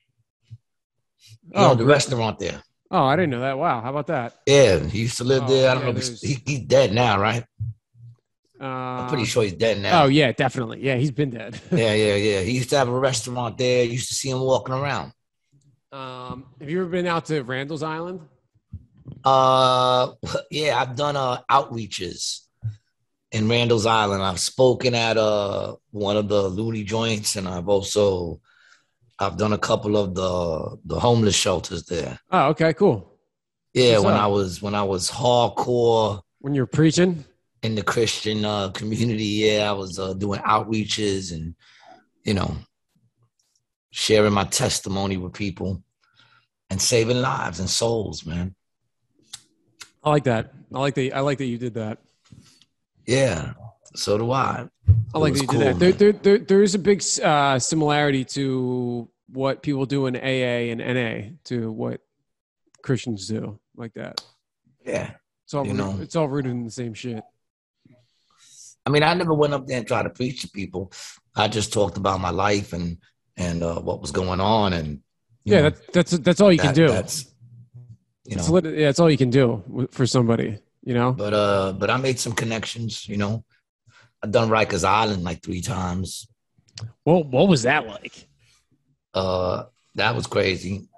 You oh, know, the restaurant there. Oh, I didn't know that. Wow. How about that? Yeah. He used to live oh, there. I don't yeah, know. If he's, he, he's dead now, right? Uh, I'm pretty sure he's dead now. Oh, yeah, definitely. Yeah, he's been dead. yeah, yeah, yeah. He used to have a restaurant there. You used to see him walking around. Um, have you ever been out to Randall's Island? Uh, yeah, I've done uh, outreaches in Randall's Island. I've spoken at uh, one of the Looney joints, and I've also... I've done a couple of the the homeless shelters there. Oh, okay, cool. Yeah, What's when up? I was when I was hardcore. When you're preaching in the Christian uh, community, yeah, I was uh, doing outreaches and you know sharing my testimony with people and saving lives and souls, man. I like that. I like that. I like that you did that. Yeah. So do I. I like that you cool, did that. There, there, there, there is a big uh, similarity to what people do in A A and N A to what Christians do, like that. Yeah, it's all you know, it's all rooted in the same shit. I mean, I never went up there and tried to preach to people. I just talked about my life and and uh, what was going on, and yeah, know, that's that's that's all you that, can do. That's, you know, that's, yeah, that's all you can do for somebody, you know. But uh, but I made some connections, you know. I've done Rikers Island like three times. Well, what was that like? Uh, that was crazy.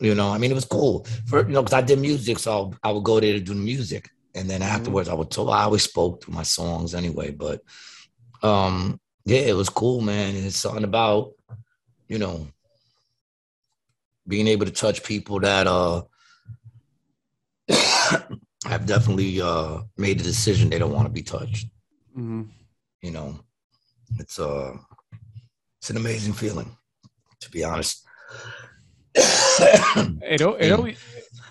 You know, I mean, it was cool. For, you know, because I did music, so I would go there to do the music, and then afterwards, I would talk. I always spoke through my songs anyway. But um, yeah, it was cool, man. And it's something about you know being able to touch people that uh have definitely uh made the decision they don't want to be touched. Mm-hmm. You know, it's uh it's an amazing feeling, to be honest. it don't, it don't...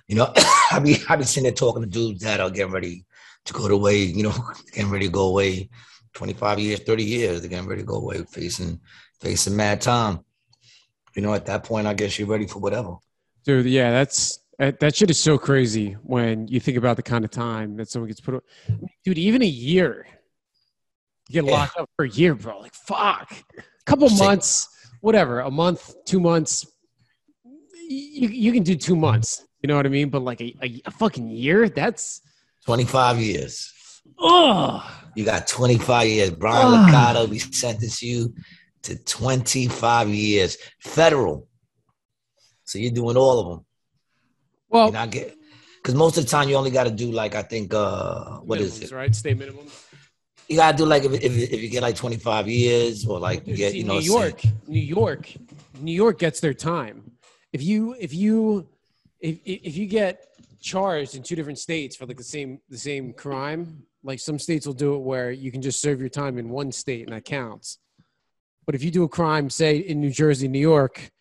You know, I be I be sitting there talking to dudes that are getting ready to go away. You know, getting ready to go away, twenty-five years, thirty years. They're getting ready to go away, facing facing mad time. You know, at that point, I guess you're ready for whatever. Dude, yeah, that's. That shit is so crazy when you think about the kind of time that someone gets put. Dude, even a year. You get locked yeah. up for a year, bro. Like, fuck. A couple months, whatever. A month, two months. You you can do two months. You know what I mean? But like a, a, a fucking year, that's... twenty-five years. Oh. You got twenty-five years. Brian Licata, we sentenced you to twenty-five years federal. So you're doing all of them. Well, and I get, because most of the time you only got to do like, I think, uh, what minimums, is it? Right? State minimum. You got to do like, if, if if you get like twenty-five years or like, you get, See, you know, New York, say, New York, New York gets their time. If you, if you, if if you get charged in two different states for like the same, the same crime, like some states will do it where you can just serve your time in one state and that counts. But if you do a crime, say in New Jersey, New York,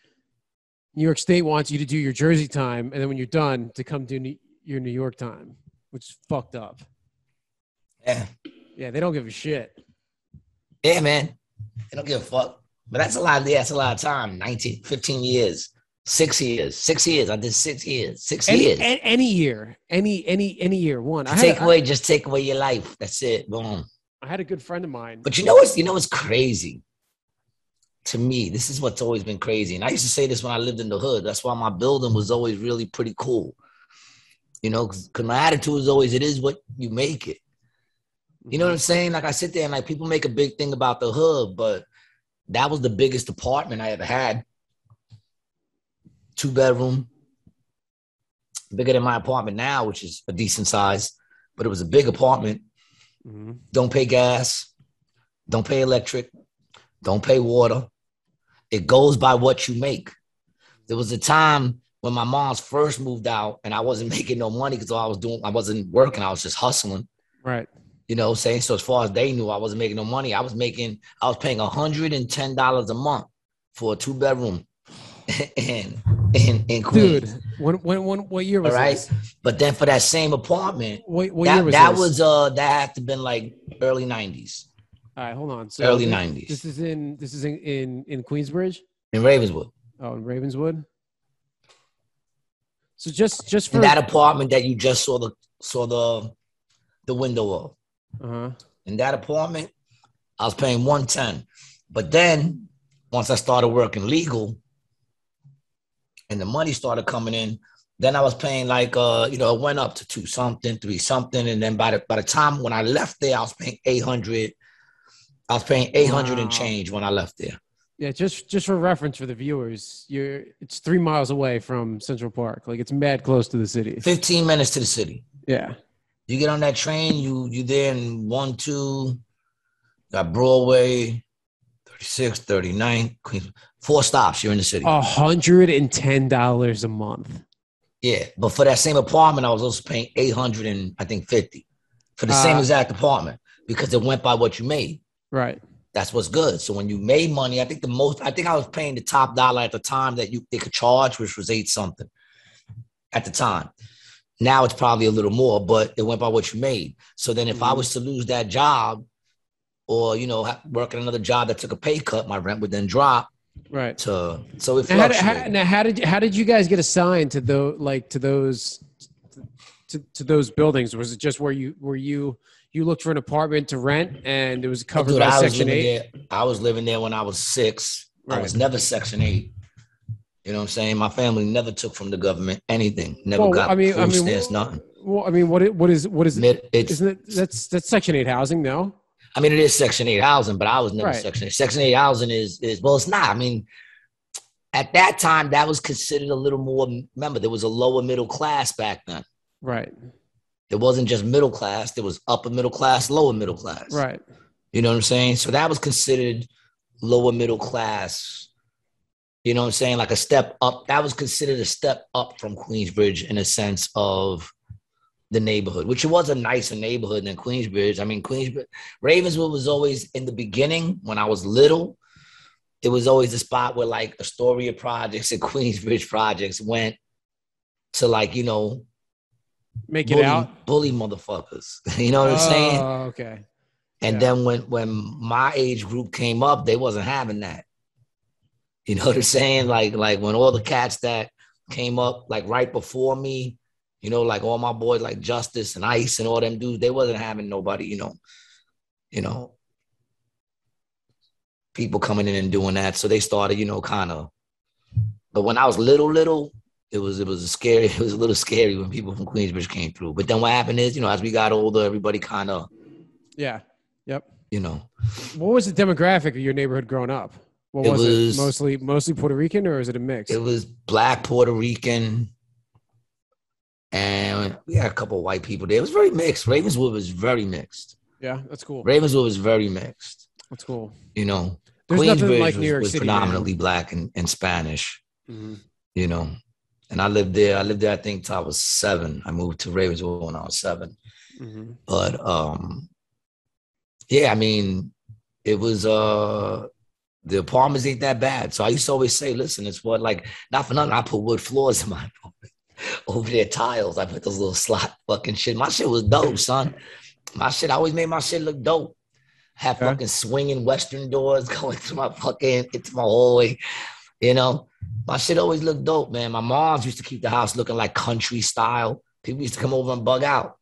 New York State wants you to do your Jersey time, and then when you're done, to come do New- your New York time, which is fucked up. Yeah. Yeah, they don't give a shit. Yeah, man. They don't give a fuck. But that's a lot of, yeah, that's a lot of time. nineteen, fifteen years, six years, six years. I did six years, six any, years. A- any year, any, any, any year. One. I take had, away, I, just take away your life. That's it. Boom. I had a good friend of mine. But you know what's, you know what's crazy? To me, this is what's always been crazy. And I used to say this when I lived in the hood. That's why my building was always really pretty cool. You know, because my attitude was always, it is what you make it. You know what I'm saying? Like I sit there and like people make a big thing about the hood, but that was the biggest apartment I ever had. Two bedroom, bigger than my apartment now, which is a decent size, but it was a big apartment. Mm-hmm. Don't pay gas. Don't pay electric. Don't pay water. It goes by what you make. There was a time when my mom's first moved out and I wasn't making no money because all I was doing, I wasn't working. I was just hustling. Right. You know what I'm saying? So as far as they knew, I wasn't making no money. I was making, I was paying one hundred ten dollars a month for a two bedroom in, in, in Queens. Dude, when, when, when, what year was all right? this? But then for that same apartment, what, what that, year was that this? was, uh, that had to have been like early nineties. All right, hold on. So early nineties. This is in, this is in, in, in Queensbridge? In Ravenswood. Oh, in Ravenswood? So just, just for in that apartment that you just saw the, saw the, the window of. Uh-huh. In that apartment, I was paying one ten. But then once I started working legal and the money started coming in, then I was paying like, uh, you know, it went up to two something, three something. And then by the, by the time when I left there, I was paying eight hundred. I was paying eight hundred wow. and change when I left there. Yeah, just just for reference for the viewers, you're it's three miles away from Central Park. Like, it's mad close to the city. fifteen minutes to the city. Yeah. You get on that train, you you there in one, two, got Broadway, thirty-six, thirty-nine, Queens, four stops, you're in the city. one hundred ten dollars a month. Yeah, but for that same apartment, I was also paying eight hundred and I think fifty for the uh, same exact apartment because it went by what you made. Right. That's what's good. So when you made money, I think the most, I think I was paying the top dollar at the time that you they could charge, which was eight something at the time. Now it's probably a little more, but it went by what you made. So then if mm-hmm. I was to lose that job or, you know, working another job that took a pay cut, my rent would then drop. Right. To, so it fluctuated. Now how, how, now how did you, how did you guys get assigned to the, like to those, to, to those buildings? Was it just where you, were you, you looked for an apartment to rent and it was covered Dude, by I Section eight? There. I was living there when I was six. Right. I was never Section eight. You know what I'm saying? My family never took from the government anything. Never well, got I mean, food I mean, stamps, well, nothing. Well, I mean, what it, what is what is it? It's, isn't it that's that's Section eight housing, no? I mean, it is Section eight housing, but I was never right. Section eight. Section eight housing is is well, it's not. I mean, at that time, that was considered a little more. Remember, there was a lower middle class back then. Right. There wasn't just middle class. There was upper middle class, lower middle class. Right. You know what I'm saying? So that was considered lower middle class. You know what I'm saying? Like a step up. That was considered a step up from Queensbridge in a sense of the neighborhood, which it was a nicer neighborhood than Queensbridge. I mean, Queensbridge, Ravenswood was always in the beginning when I was little. It was always the spot where like Astoria projects and Queensbridge projects went to like, you know, make it bully, out. Bully motherfuckers. You know what oh, I'm saying? Oh, okay. And yeah. then when, when my age group came up, they wasn't having that. You know what I'm saying? Like, like when all the cats that came up, like right before me, you know, like all my boys, like Justice and Ice and all them dudes, they wasn't having nobody, you know, you know, people coming in and doing that. So they started, you know, kind of, but when I was little, little, it was, it was a scary, it was a little scary when people from Queensbridge came through. But then what happened is, you know, as we got older, everybody kind of, yeah, yep. You know, what was the demographic of your neighborhood growing up? What it was, was it? Mostly, mostly Puerto Rican, or is it a mix? It was black Puerto Rican, and we had a couple of white people there. It was very mixed. Ravenswood was very mixed. Yeah, that's cool. Ravenswood was very mixed. That's cool. You know, there's Queensbridge like was, was City, predominantly man. black and, and Spanish. Mm-hmm. You know, and I lived there. I lived there. I think till I was seven. I moved to Ravenswood when I was seven. Mm-hmm. But um, yeah, I mean, it was uh. The apartments ain't that bad. So I used to always say, listen, it's what, like, not for nothing, I put wood floors in my apartment. Over there, tiles. I put those little slot fucking shit. My shit was dope, son. My shit, I always made my shit look dope. Have okay. fucking swinging Western doors going through my fucking, into my hallway. You know, my shit always looked dope, man. My moms used to keep the house looking like country style. People used to come over and bug out.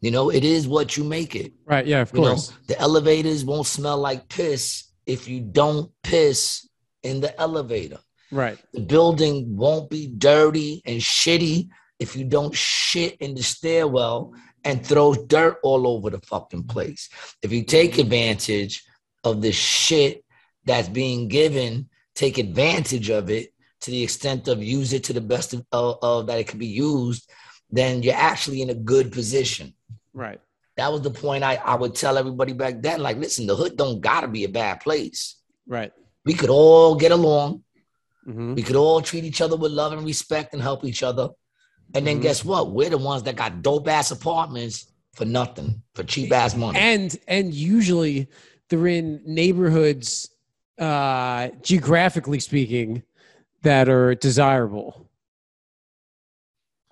You know, it is what you make it. Right, yeah, of you course. Know, the elevators won't smell like piss if you don't piss in the elevator. Right. The building won't be dirty and shitty if you don't shit in the stairwell and throw dirt all over the fucking place. If you take advantage of the shit that's being given, take advantage of it to the extent of use it to the best of, of, of that it can be used, then you're actually in a good position. Right. That was the point I, I would tell everybody back then. Like, listen, the hood don't got to be a bad place. Right. We could all get along. Mm-hmm. We could all treat each other with love and respect and help each other. And then mm-hmm. guess what? We're the ones that got dope-ass apartments for nothing, for cheap-ass money. And and usually they're in neighborhoods, uh, geographically speaking, that are desirable.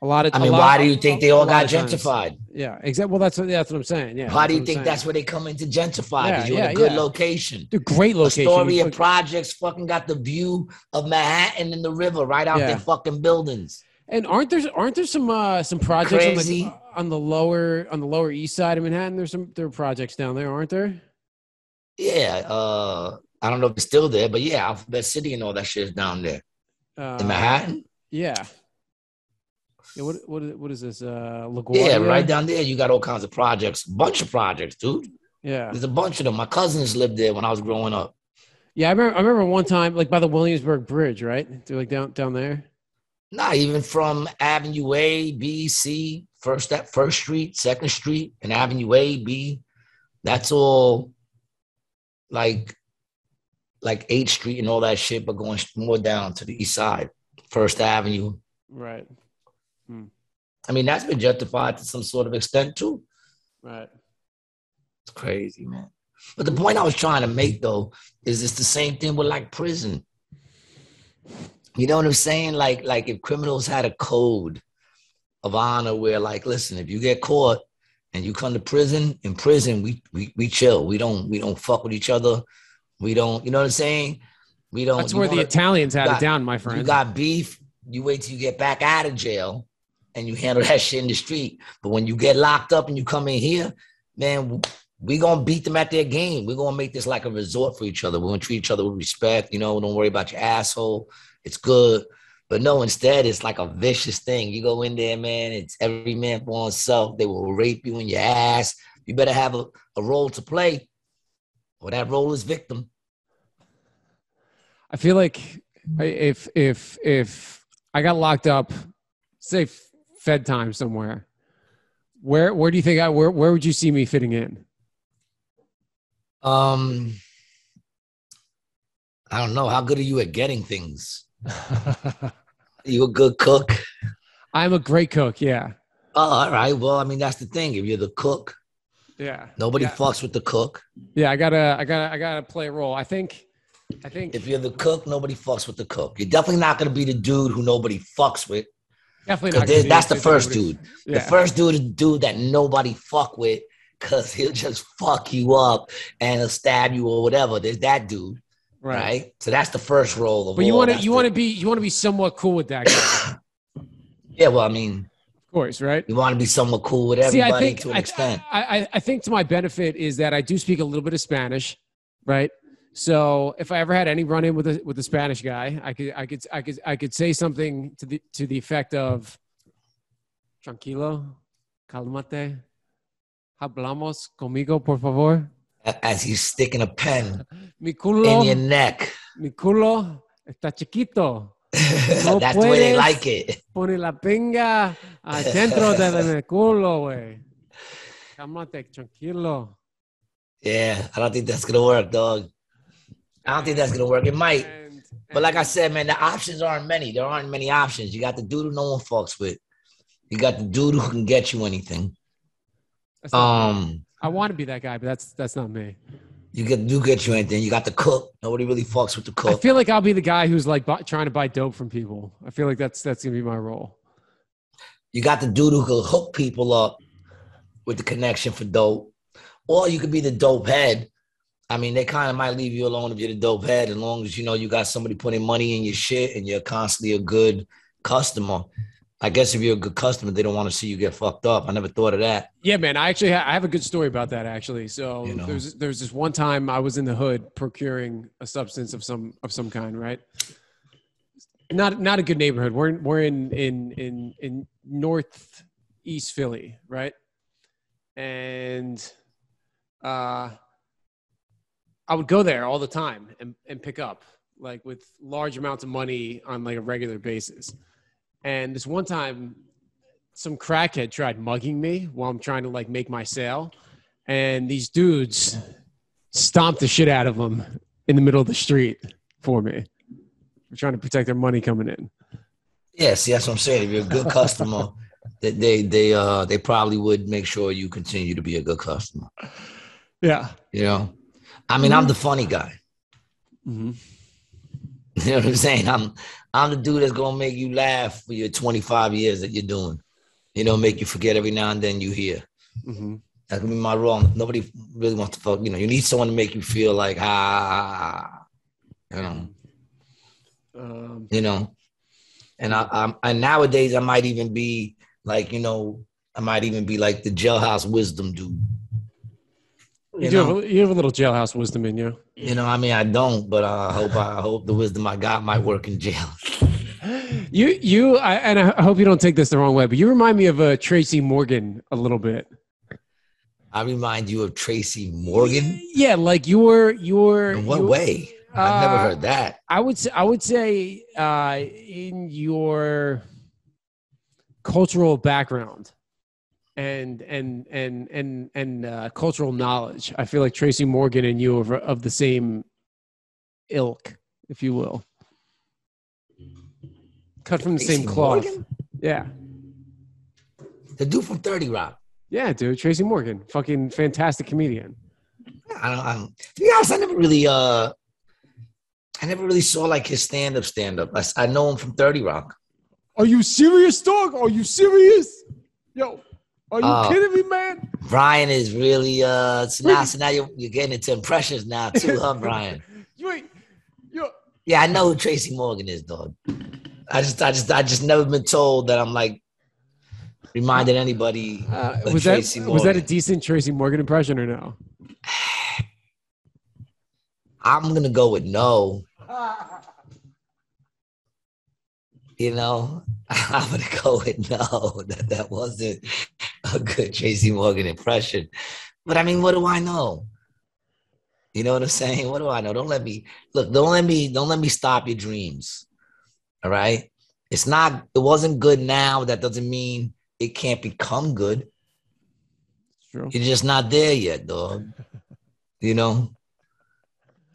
A lot of, I mean, why do you think they all got gentrified? Yeah, exactly. Well, that's, that's what I'm saying. Yeah. Why do you think that's where they come in to gentrify? Because you're in a good location. A great location. Astoria projects fucking got the view of Manhattan and the river right out their fucking buildings. And aren't there aren't there some uh, some projects on the, on the lower on the lower east side of Manhattan? There's some there are projects down there, aren't there? Yeah, uh, I don't know if it's still there, but yeah, Alphabet City and all that shit is down there uh, in Manhattan. Yeah. Yeah, what what what is this? Uh, LaGuardia? Yeah, right down there. You got all kinds of projects, bunch of projects, dude. Yeah, there's a bunch of them. My cousins lived there when I was growing up. Yeah, I remember. I remember one time, like by the Williamsburg Bridge, right? They're like down down there. Nah, even from Avenue A, B, C, first that First Street, Second Street, and Avenue A, B. That's all, like, like Eighth Street and all that shit, but going more down to the east side, First Avenue. Right. Hmm. I mean, that's been justified to some sort of extent too. Right. It's crazy, man. But the point I was trying to make though is it's the same thing with like prison. You know what I'm saying? Like, like if criminals had a code of honor where like, listen, if you get caught and you come to prison, in prison we we we chill. We don't we don't fuck with each other. We don't, you know what I'm saying? We don't. That's where wanna, the Italians had got, it down, my friend. You got beef, you wait till you get back out of jail. And you handle that shit in the street. But when you get locked up and you come in here, man, we're going to beat them at their game. We're going to make this like a resort for each other. We're going to treat each other with respect. You know, don't worry about your asshole. It's good. But no, instead, it's like a vicious thing. You go in there, man, it's every man for himself. They will rape you in your ass. You better have a, a role to play, or that role is victim. I feel like if, if, if I got locked up, say, Fed time somewhere. Where where do you think I where where would you see me fitting in? Um, I don't know. How good are you at getting things? You a good cook? I'm a great cook. Yeah. Oh, all right. Well, I mean, that's the thing. If you're the cook, yeah, nobody yeah. fucks with the cook. Yeah, I gotta, I gotta, I gotta play a role. I think, I think. If you're the cook, nobody fucks with the cook. You're definitely not gonna be the dude who nobody fucks with. Definitely not. Cause that's the first dude. Yeah. The first dude is the dude that nobody fuck with because he'll just fuck you up and he'll stab you or whatever. There's that dude, right? right? So that's the first role. Of but you want to you want to be you want to be somewhat cool with that guy. Yeah, well, I mean, of course, right? You want to be somewhat cool with everybody. See, I think, to an I, extent. I I think to my benefit is that I do speak a little bit of Spanish, right? So if I ever had any run in with a with a Spanish guy, I could I could I could I could say something to the to the effect of "Tranquilo, calmate, hablamos conmigo, por favor." As he's sticking a pen Mi culo, in your neck, Mi culo está chiquito. No That's the way they like it. Pone la pinga al centro de mi culo, güey. Cálmate, tranquilo. Yeah, I don't think that's going to work, dog. I don't think that's going to work. It might. And, and but like I said, man, the options aren't many. There aren't many options. You got the dude who no one fucks with. You got the dude who can get you anything. Um, I want to be that guy, but that's that's not me. You get do get you anything. You got the cook. Nobody really fucks with the cook. I feel like I'll be the guy who's like bu- trying to buy dope from people. I feel like that's that's going to be my role. You got the dude who can hook people up with the connection for dope. Or you could be the dope head. I mean, they kind of might leave you alone if you're the dope head, as long as you know you got somebody putting money in your shit and you're constantly a good customer. I guess if you're a good customer, they don't want to see you get fucked up. I never thought of that. Yeah, man. I actually ha- I have a good story about that, actually. So you know. there's there's this one time I was in the hood procuring a substance of some of some kind, right? Not not a good neighborhood. We're in, we're in in in in northeast Philly, right? And uh, I would go there all the time and, and pick up like with large amounts of money on like a regular basis. And this one time, some crackhead tried mugging me while I'm trying to like make my sale. And these dudes stomped the shit out of them in the middle of the street for me. They're trying to protect their money coming in. Yeah, see, that's what I'm saying. If you're a good customer, they, they, they, uh, they probably would make sure you continue to be a good customer. Yeah. You know? I mean, mm-hmm. I'm the funny guy. Mm-hmm. You know what I'm saying? I'm I'm the dude that's gonna make you laugh for your twenty-five years that you're doing. You know, make you forget every now and then you hear. Mm-hmm. That's gonna be my role. Nobody really wants to fuck. You know, you need someone to make you feel like ah, you know, um, you know. And I, I'm and nowadays I might even be like you know I might even be like the jailhouse wisdom dude. You, you, know, have a, you have a little jailhouse wisdom in you. You know, I mean, I don't, but I hope I hope the wisdom I got might work in jail. you, you, I, and I hope you don't take this the wrong way, but you remind me of uh, Tracy Morgan a little bit. I remind you of Tracy Morgan? Yeah, like you're, you're. In what you're, way? Uh, I've never heard that. I would say, I would say, uh, in your cultural background. And and and and and uh, cultural knowledge. I feel like Tracy Morgan and you are of the same ilk, if you will, cut from the Tracy same cloth. Morgan? Yeah, the dude from thirty Rock. Yeah, dude, Tracy Morgan, fucking fantastic comedian. I don't. I don't to be honest, I never really. Uh, I never really saw like his stand up. Stand up. I, I know him from thirty Rock. Are you serious, dog? Are you serious, yo? Are you uh, kidding me, man? Brian is really uh. So now, so now you're, you're getting into impressions now too, huh, Brian? You ain't, you're... Yeah, I know who Tracy Morgan is, dog. I just, I just, I just never been told that I'm like reminded anybody. Uh, of was Tracy that Morgan. Was that a decent Tracy Morgan impression or no? I'm gonna go with no. You know, I'm gonna go with no. That that wasn't a good Tracy Morgan impression. But I mean, what do I know? You know what I'm saying? What do I know? Don't let me look, don't let me, don't let me stop your dreams. All right. It's not, it wasn't good now. That doesn't mean it can't become good. True. You're just not there yet, dog. You know?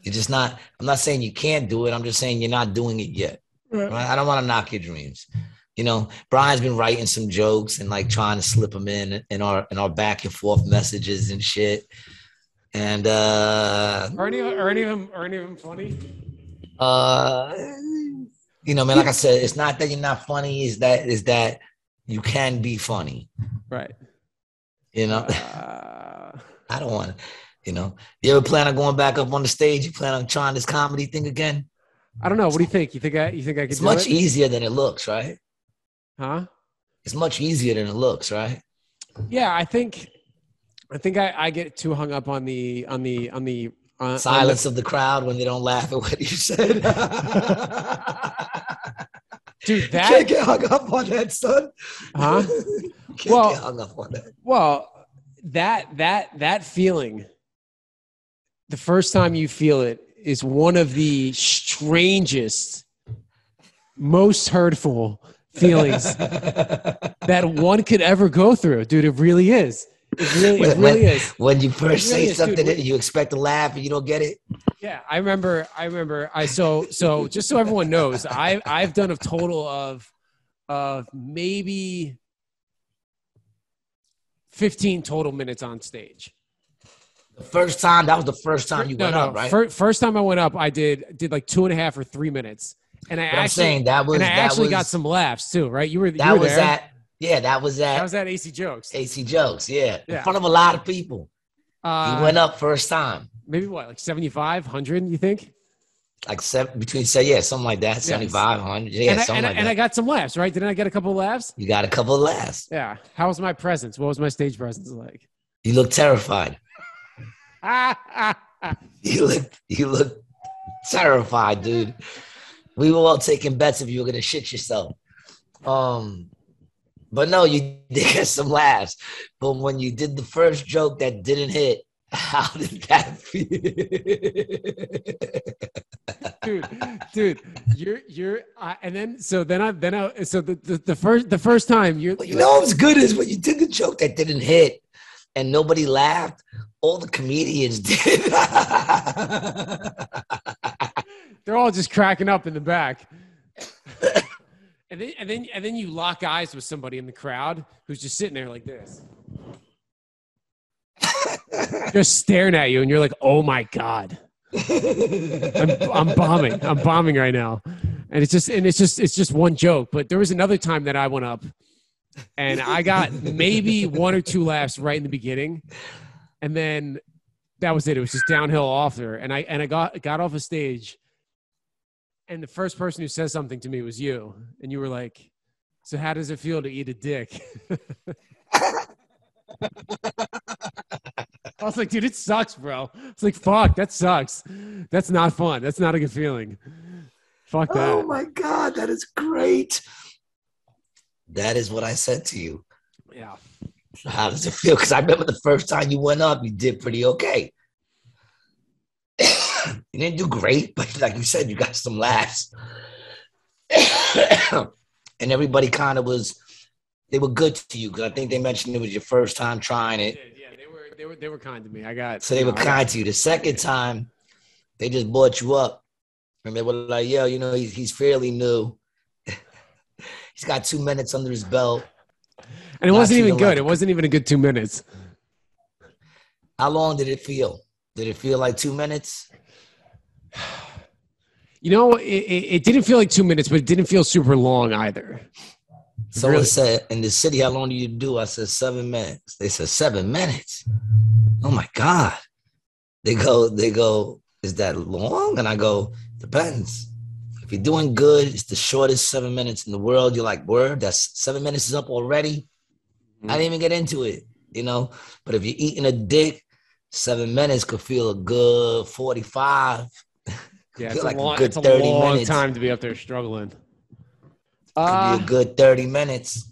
You're just not, I'm not saying you can't do it. I'm just saying you're not doing it yet. Right. I don't want to knock your dreams. You know, Brian's been writing some jokes and like trying to slip them in in our in our back and forth messages and shit. And uh, are any are any of them are any of them funny? Uh, you know, man. Like I said, it's not that you're not funny. It's that is that you can be funny, right? You know, uh... I don't want to. You know, you ever plan on going back up on the stage? You plan on trying this comedy thing again? I don't know. What do you think? You think I? You think I could? It's do much it? easier than it looks, right? Huh? It's much easier than it looks, right? Yeah, I think, I think I, I get too hung up on the on the on the uh, silence on the, of the crowd when they don't laugh at what you said. Dude, that you can't get hung up on that, son. Huh? you can't well, get hung up on that. Well, that that that feeling, the first time you feel it is one of the strangest, most hurtful feelings that one could ever go through, dude. It really is. It really, when, it really when, is. When you first really say is, something dude. and you expect to laugh and you don't get it. Yeah, I remember. I remember. I so so. Just so everyone knows, I I've done a total of of maybe fifteen total minutes on stage. The first time, that was the first time you no, went no, up, right? First, first time I went up, I did did like two and a half or three minutes, and I but actually I'm saying that was and I that actually was, got some laughs too, right? You were that you were was there. at yeah, that was at that was at A C Jokes. A C Jokes, yeah, yeah. In front of a lot of people. Uh, you went up first time. Maybe what, like seventy-five, a hundred? You think? Like seven between say yeah, something like that, yes. seventy-five, a hundred, yeah, and I, something and like I, that. And I got some laughs, right? Didn't I get a couple of laughs? You got a couple of laughs. Yeah. How was my presence? What was my stage presence like? You look terrified. you look, you look terrified, dude. We were all taking bets if you were gonna shit yourself. Um, but no, you did get some laughs. But when you did the first joke that didn't hit, how did that feel, dude? Dude, you're you're, uh, and then so then I then I so the the, the first the first time you're, you know what's good is when you did the joke that didn't hit and nobody laughed. All the comedians did. They're all just cracking up in the back. and, then, and, then, and then you lock eyes with somebody in the crowd who's just sitting there like this. Just staring at you, and you're like, oh, my God. I'm, I'm bombing. I'm bombing right now. And it's just and it's just it's just one joke. But there was another time that I went up, and I got maybe one or two laughs right in the beginning. And then that was it. It was just downhill off there. And I and I got got off the stage, and the first person who said something to me was you. And you were like, "So how does it feel to eat a dick?" I was like, "Dude, it sucks, bro." It's like, "Fuck, that sucks. That's not fun. That's not a good feeling. Fuck that." Oh my God, that is great. That is what I said to you. Yeah. How does it feel? Because I remember the first time you went up, you did pretty okay. You didn't do great, but like you said, you got some laughs. And everybody kind of was, they were good to you, because I think they mentioned it was your first time trying it. Yeah, they were they were, they were kind to me. I got So they were know, kind to you. The second time, they just brought you up. And they were like, yo, you know, he's, he's fairly new. He's got two minutes under his belt. And it Not wasn't even good. Like, it wasn't even a good two minutes. How long did it feel? Did it feel like two minutes? You know, it, it didn't feel like two minutes, but it didn't feel super long either. Someone really. said, in the city, how long do you do? I said, seven minutes. They said, seven minutes? Oh, my God. They go, they go, is that long? And I go, depends. If you're doing good, it's the shortest seven minutes in the world. You're like, word, that's seven minutes is up already. I didn't even get into it, you know? But if you're eating a dick, seven minutes could feel a good forty-five. Yeah, it's, like a long, a good it's a thirty long minutes. time to be up there struggling. Could uh, be a good thirty minutes.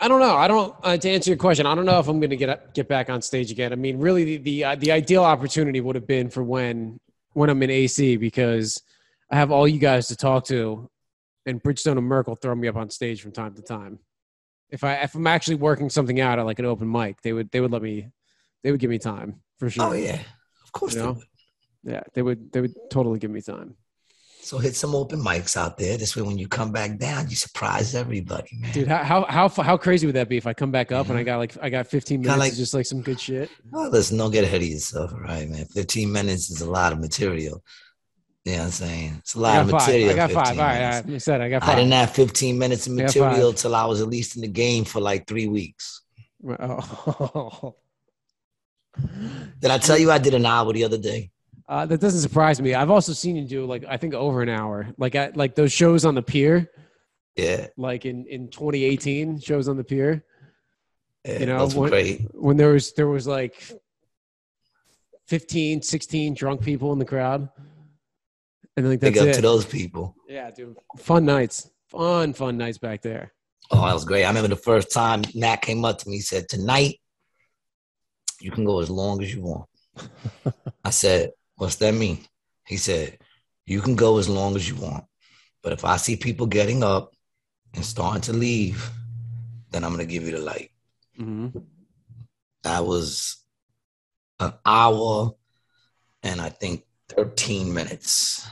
I don't know. I don't, uh, to answer your question, I don't know if I'm going to get up, get back on stage again. I mean, really, the the, uh, the ideal opportunity would have been for when when I'm in A C, because I have all you guys to talk to, and Bridgestone and Merkel throw me up on stage from time to time. If I if I'm actually working something out at like an open mic, they would they would let me, they would give me time for sure. Oh yeah, of course you know? they would. Yeah, they would they would totally give me time. So hit some open mics out there. This way, when you come back down, you surprise everybody, man. Dude, how how how, how crazy would that be if I come back up mm-hmm. and I got like I got fifteen minutes like, of just like some good shit? Well, listen, don't get ahead of yourself, right, man? Fifteen minutes is a lot of material. You know what I'm saying? It's a lot of material. I got five. All right, I said I got five. I didn't have fifteen minutes of material till I was at least in the game for like three weeks. Oh. Did I tell you I did an hour the other day? Uh, that doesn't surprise me. I've also seen you do like I think over an hour, like at like those shows on the pier. Yeah. Like in, in twenty eighteen, shows on the pier. Yeah, you know, those were great. When there was there was like fifteen, sixteen drunk people in the crowd. And I think that's Big up it. to those people. Yeah, dude. Fun nights. Fun, fun nights back there. Oh, that was great. I remember the first time Nat came up to me, he said, tonight, you can go as long as you want. I said, what's that mean? He said, you can go as long as you want, but if I see people getting up and starting to leave, then I'm going to give you the light. Mm-hmm. That was an hour and I think thirteen minutes.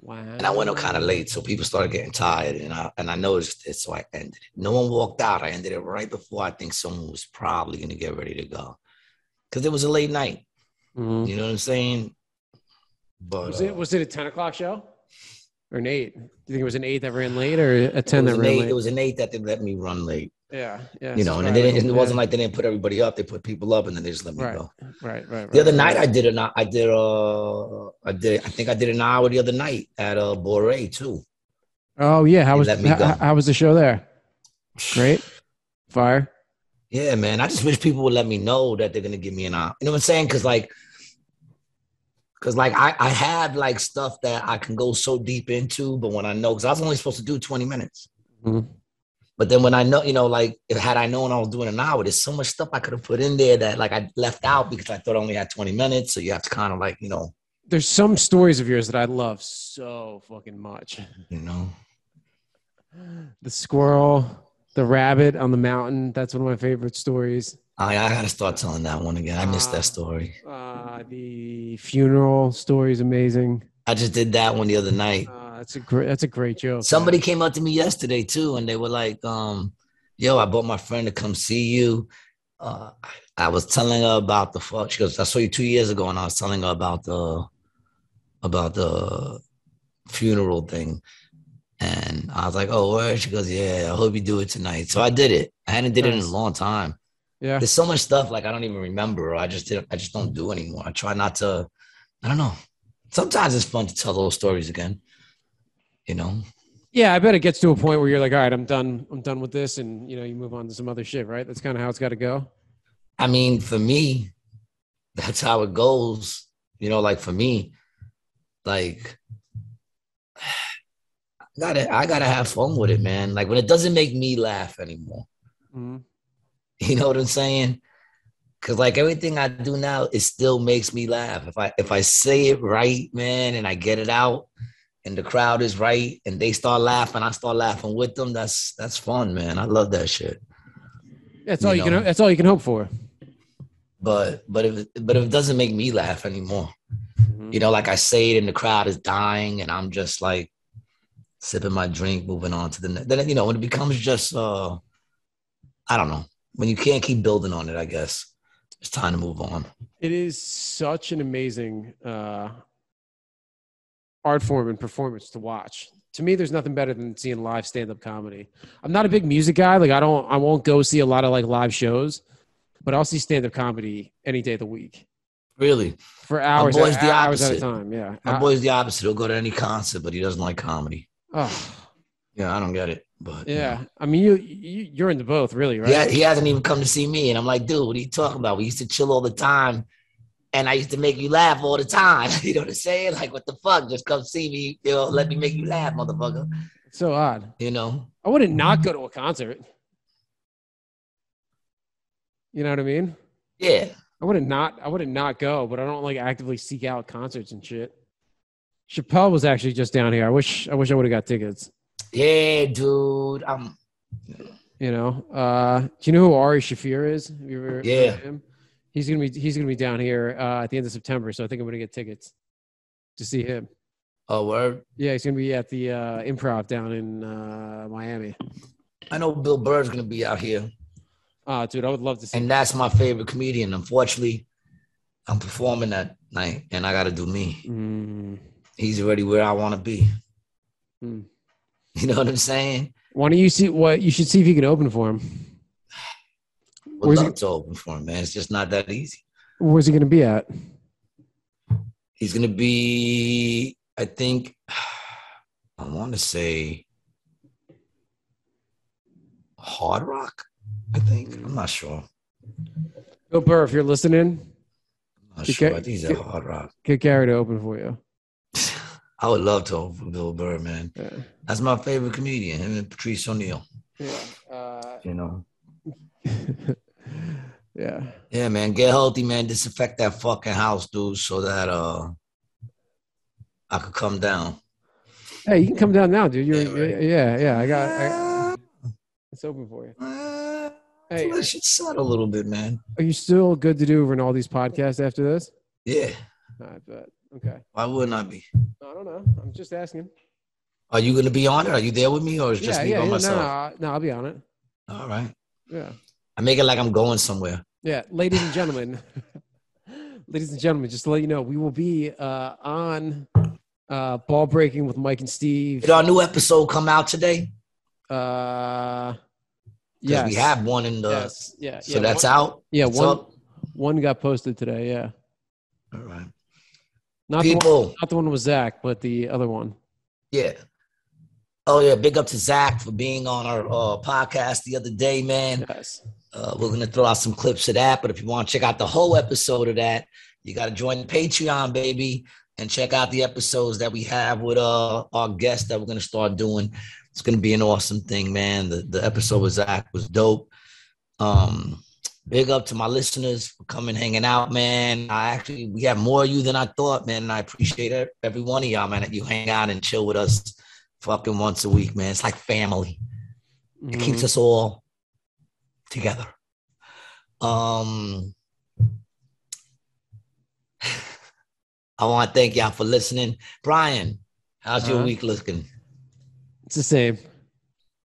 Wow. And I went up kind of late, so people started getting tired, and I and I noticed it, so I ended it. No one walked out. I ended it right before I think someone was probably going to get ready to go, because it was a late night. Mm-hmm. You know what I'm saying? But was uh, it was it a ten o'clock show or an eight? Do you think it was an eight that ran late or a ten that ran eight, late? It was an eight that they let me run late. Yeah, yeah. You know, and right, they didn't, it wasn't yeah. like they didn't put everybody up. They put people up, and then they just let me right, go. Right, right, right. The other right. night, I did an I did uh I did I think I did an hour the other night at uh Boré too. Oh yeah, how they was how, how was the show there? Great, fire. Yeah, man. I just wish people would let me know that they're gonna give me an hour. You know what I'm saying? Because like, because like I I have like stuff that I can go so deep into, but when I know, because I was only supposed to do twenty minutes. Mm-hmm. But then when I know, you know, like, if had I known I was doing an hour, there's so much stuff I could have put in there that, like, I left out because I thought I only had twenty minutes. So you have to kind of, like, you know. There's some stories of yours that I love so fucking much. You know? The squirrel, the rabbit on the mountain. That's one of my favorite stories. I, I got to start telling that one again. I missed uh, that story. Uh, the funeral story is amazing. I just did that one the other night. Uh, That's a great, that's a great joke. Somebody man. came up to me yesterday too, and they were like, um, yo, I brought my friend to come see you. Uh, I was telling her about the fuck. She goes, I saw you two years ago, and I was telling her about the about the funeral thing. And I was like, oh, where? She goes, yeah, I hope you do it tonight. So I did it. I hadn't did nice. it in a long time. Yeah. There's so much stuff like I don't even remember. I just did I just don't do anymore. I try not to, I don't know. Sometimes it's fun to tell those stories again. You know? Yeah, I bet it gets to a point where you're like, all right, I'm done. I'm done with this. And, you know, you move on to some other shit, right? That's kind of how it's got to go. I mean, for me, that's how it goes. You know, like for me, like, I gotta, I gotta have fun with it, man. Like when it doesn't make me laugh anymore, mm-hmm. you know what I'm saying? Cause like everything I do now, it still makes me laugh. If I, if I say it right, man, and I get it out, and the crowd is right, and they start laughing, I start laughing with them. That's that's fun, man. I love that shit. That's all you, you know? can. That's all you can hope for. But but if but if it doesn't make me laugh anymore, mm-hmm. you know, like I say it, and the crowd is dying, and I'm just like sipping my drink, moving on to the next. Then you know, when it becomes just, uh, I don't know, when you can't keep building on it, I guess it's time to move on. It is such an amazing. Uh... art form and performance to watch. To me, there's nothing better than seeing live stand-up comedy. I'm not a big music guy. Like I don't, I won't go see a lot of like live shows, but I'll see stand-up comedy any day of the week. Really? For hours, my boy's at, the hours at a time. Yeah. My I, boy's the opposite. He'll go to any concert, but he doesn't like comedy. Oh. Yeah, I don't get it. But yeah, you know. I mean, you, you you're into both, really, right? Yeah, he, he hasn't even come to see me, and I'm like, dude, what are you talking about? We used to chill all the time. And I used to make you laugh all the time. You know what I'm saying? Like, what the fuck? Just come see me. You know, let me make you laugh, motherfucker. It's so odd. You know? I wouldn't not go to a concert. You know what I mean? Yeah. I wouldn't not, I wouldn't not go, but I don't like actively seek out concerts and shit. Chappelle was actually just down here. I wish I wish I would have got tickets. Yeah, dude. Um, you know, uh, do you know who Ari Shaffir is? Have you ever yeah. heard of him? He's gonna be he's gonna be down here uh, at the end of September, so I think I'm gonna get tickets to see him. Oh, word! Yeah, he's gonna be at the uh, Improv down in uh, Miami. I know Bill Burr's gonna be out here. Ah, uh, dude, I would love to see. And him. That's my favorite comedian. Unfortunately, I'm performing that night, and I gotta do me. Mm. He's already where I want to be. Mm. You know what I'm saying? Why don't you see what you should see if you can open for him? Would love to open for him, man. It's just not that easy. Where's he going to be at? He's going to be, I think, I want to say Hard Rock, I think. I'm not sure. Bill Burr, if you're listening. I'm not sure. Ca- I think he's at get, Hard Rock. Get Gary to open for you. I would love to open for Bill Burr, man. Yeah. That's my favorite comedian, him and Patrice O'Neill. Yeah. Uh, you know? Yeah. Yeah, man. Get healthy, man. Disinfect that fucking house, dude, so that uh I could come down. Hey, you can come down now, dude. You're, yeah, right. yeah, yeah. I got. I, it's open for you. Uh, hey, I should settle a little bit, man. Are you still good to do Rinaldi's podcasts after this? Yeah. I bet. Okay. Why wouldn't I be? I don't know. I'm just asking. Are you going to be on it? Are you there with me, or is yeah, just me yeah, by yeah, myself? No, no, no, I'll be on it. All right. Yeah. I make it like I'm going somewhere. Yeah, ladies and gentlemen, ladies and gentlemen, just to let you know, we will be uh, on uh, Ball Breaking with Mike and Steve. Did our new episode come out today? Uh, yes. We have one in the. Yes. Yeah. So yeah, that's one, out. Yeah. It's one. Up. One got posted today. Yeah. All right. Not people. The one, not the one with Zach, but the other one. Yeah. Oh, yeah. Big up to Zach for being on our uh, podcast the other day, man. Yes. Uh, we're going to throw out some clips of that. But if you want to check out the whole episode of that, you got to join the Patreon, baby, and check out the episodes that we have with uh, our guests that we're going to start doing. It's going to be an awesome thing, man. The, the episode with Zach was dope. Um, big up to my listeners for coming, hanging out, man. I actually, we have more of you than I thought, man. And I appreciate every one of y'all, man, that you hang out and chill with us. Fucking once a week, man. It's like family. It mm-hmm. keeps us all together. Um, I want to thank y'all for listening. Brian, how's uh-huh. your week looking? It's the same.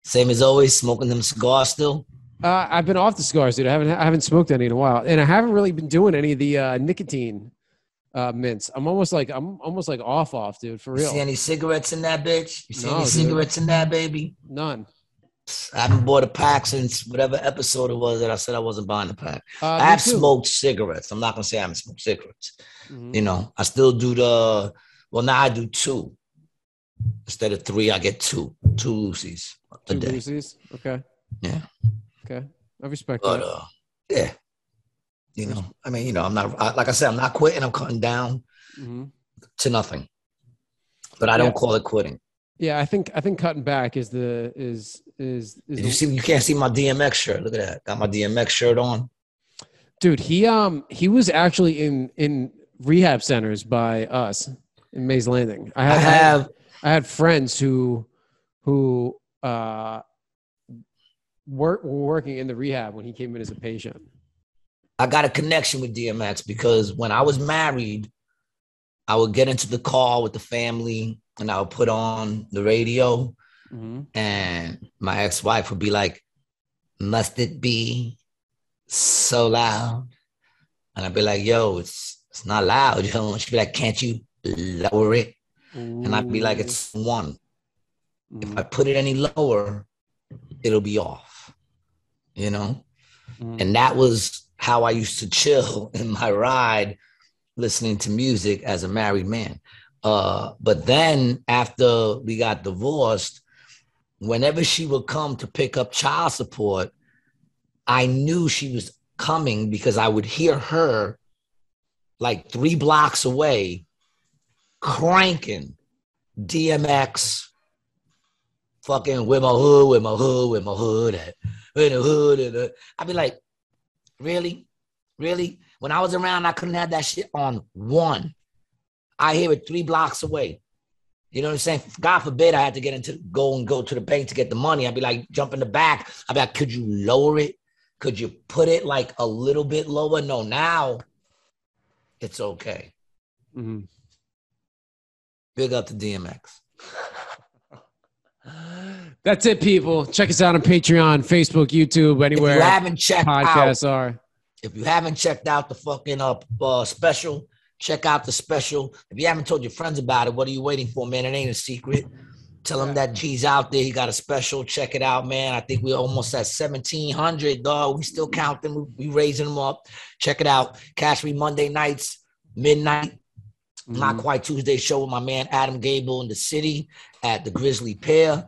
Same as always. Smoking them cigars still. Uh, I've been off the cigars, dude. I haven't I haven't smoked any in a while, and I haven't really been doing any of the uh, nicotine. Uh, mints. I'm almost like I'm almost like off, off, dude. For real. You see any cigarettes in that bitch? You see no, any dude. cigarettes in that baby? None. I haven't bought a pack since whatever episode it was that I said I wasn't buying a pack. Uh, I have too. smoked cigarettes. I'm not gonna say I haven't smoked cigarettes. Mm-hmm. You know, I still do the. Well, now I do two instead of three. I get two, two Lucies a two day. Lucies? Okay. Yeah. Okay. I respect but, that. Uh, yeah. You know, I mean, you know, I'm not, I, like I said, I'm not quitting. I'm cutting down mm-hmm. to nothing, but I yeah. don't call it quitting. Yeah. I think, I think cutting back is the, is, is, is you the, see, you can't see my D M X shirt. Look at that. Got my D M X shirt on. Dude. He, um, he was actually in, in rehab centers by us in Mays Landing. I have, I have, I had friends who, who, uh, were, were working in the rehab when he came in as a patient. I got a connection with D M X because when I was married, I would get into the car with the family and I would put on the radio mm-hmm. and my ex-wife would be like, must it be so loud? And I'd be like, yo, it's it's not loud. Yo. And she'd be like, can't you lower it? Ooh. And I'd be like, it's one. Mm-hmm. If I put it any lower, it'll be off, you know? Mm-hmm. And that was how I used to chill in my ride listening to music as a married man. Uh, but then after we got divorced, whenever she would come to pick up child support, I knew she was coming because I would hear her like three blocks away cranking D M X, fucking with my hood, with my hood, with my hood, at, with the hood. And the, I'd be like, Really? Really? When I was around, I couldn't have that shit on one. I hear it three blocks away. You know what I'm saying? God forbid I had to get into go and go to the bank to get the money. I'd be like, jump in the back. I'd be like, could you lower it? Could you put it like a little bit lower? No, now it's okay. Mm-hmm. Big up to D M X. That's it, people. Check us out on Patreon, Facebook, YouTube, anywhere. If you haven't checked podcasts out, are. If you haven't checked out the fucking uh, uh, special, check out the special. If you haven't told your friends about it, what are you waiting for, man? It ain't a secret. Tell them that G's out there. He got a special. Check it out, man. I think we're almost at seventeen hundred, dog. We still count them. We raising them up. Check it out. Cash me Monday nights, midnight. Mm-hmm. Not Quite Tuesday show with my man Adam Gable in the city at the Grizzly Pair.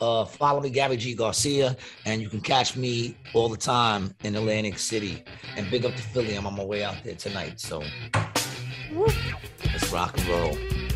Uh, follow me, Gary G Garcia, and you can catch me all the time in Atlantic City. And big up to Philly. I'm on my way out there tonight, so let's rock and roll.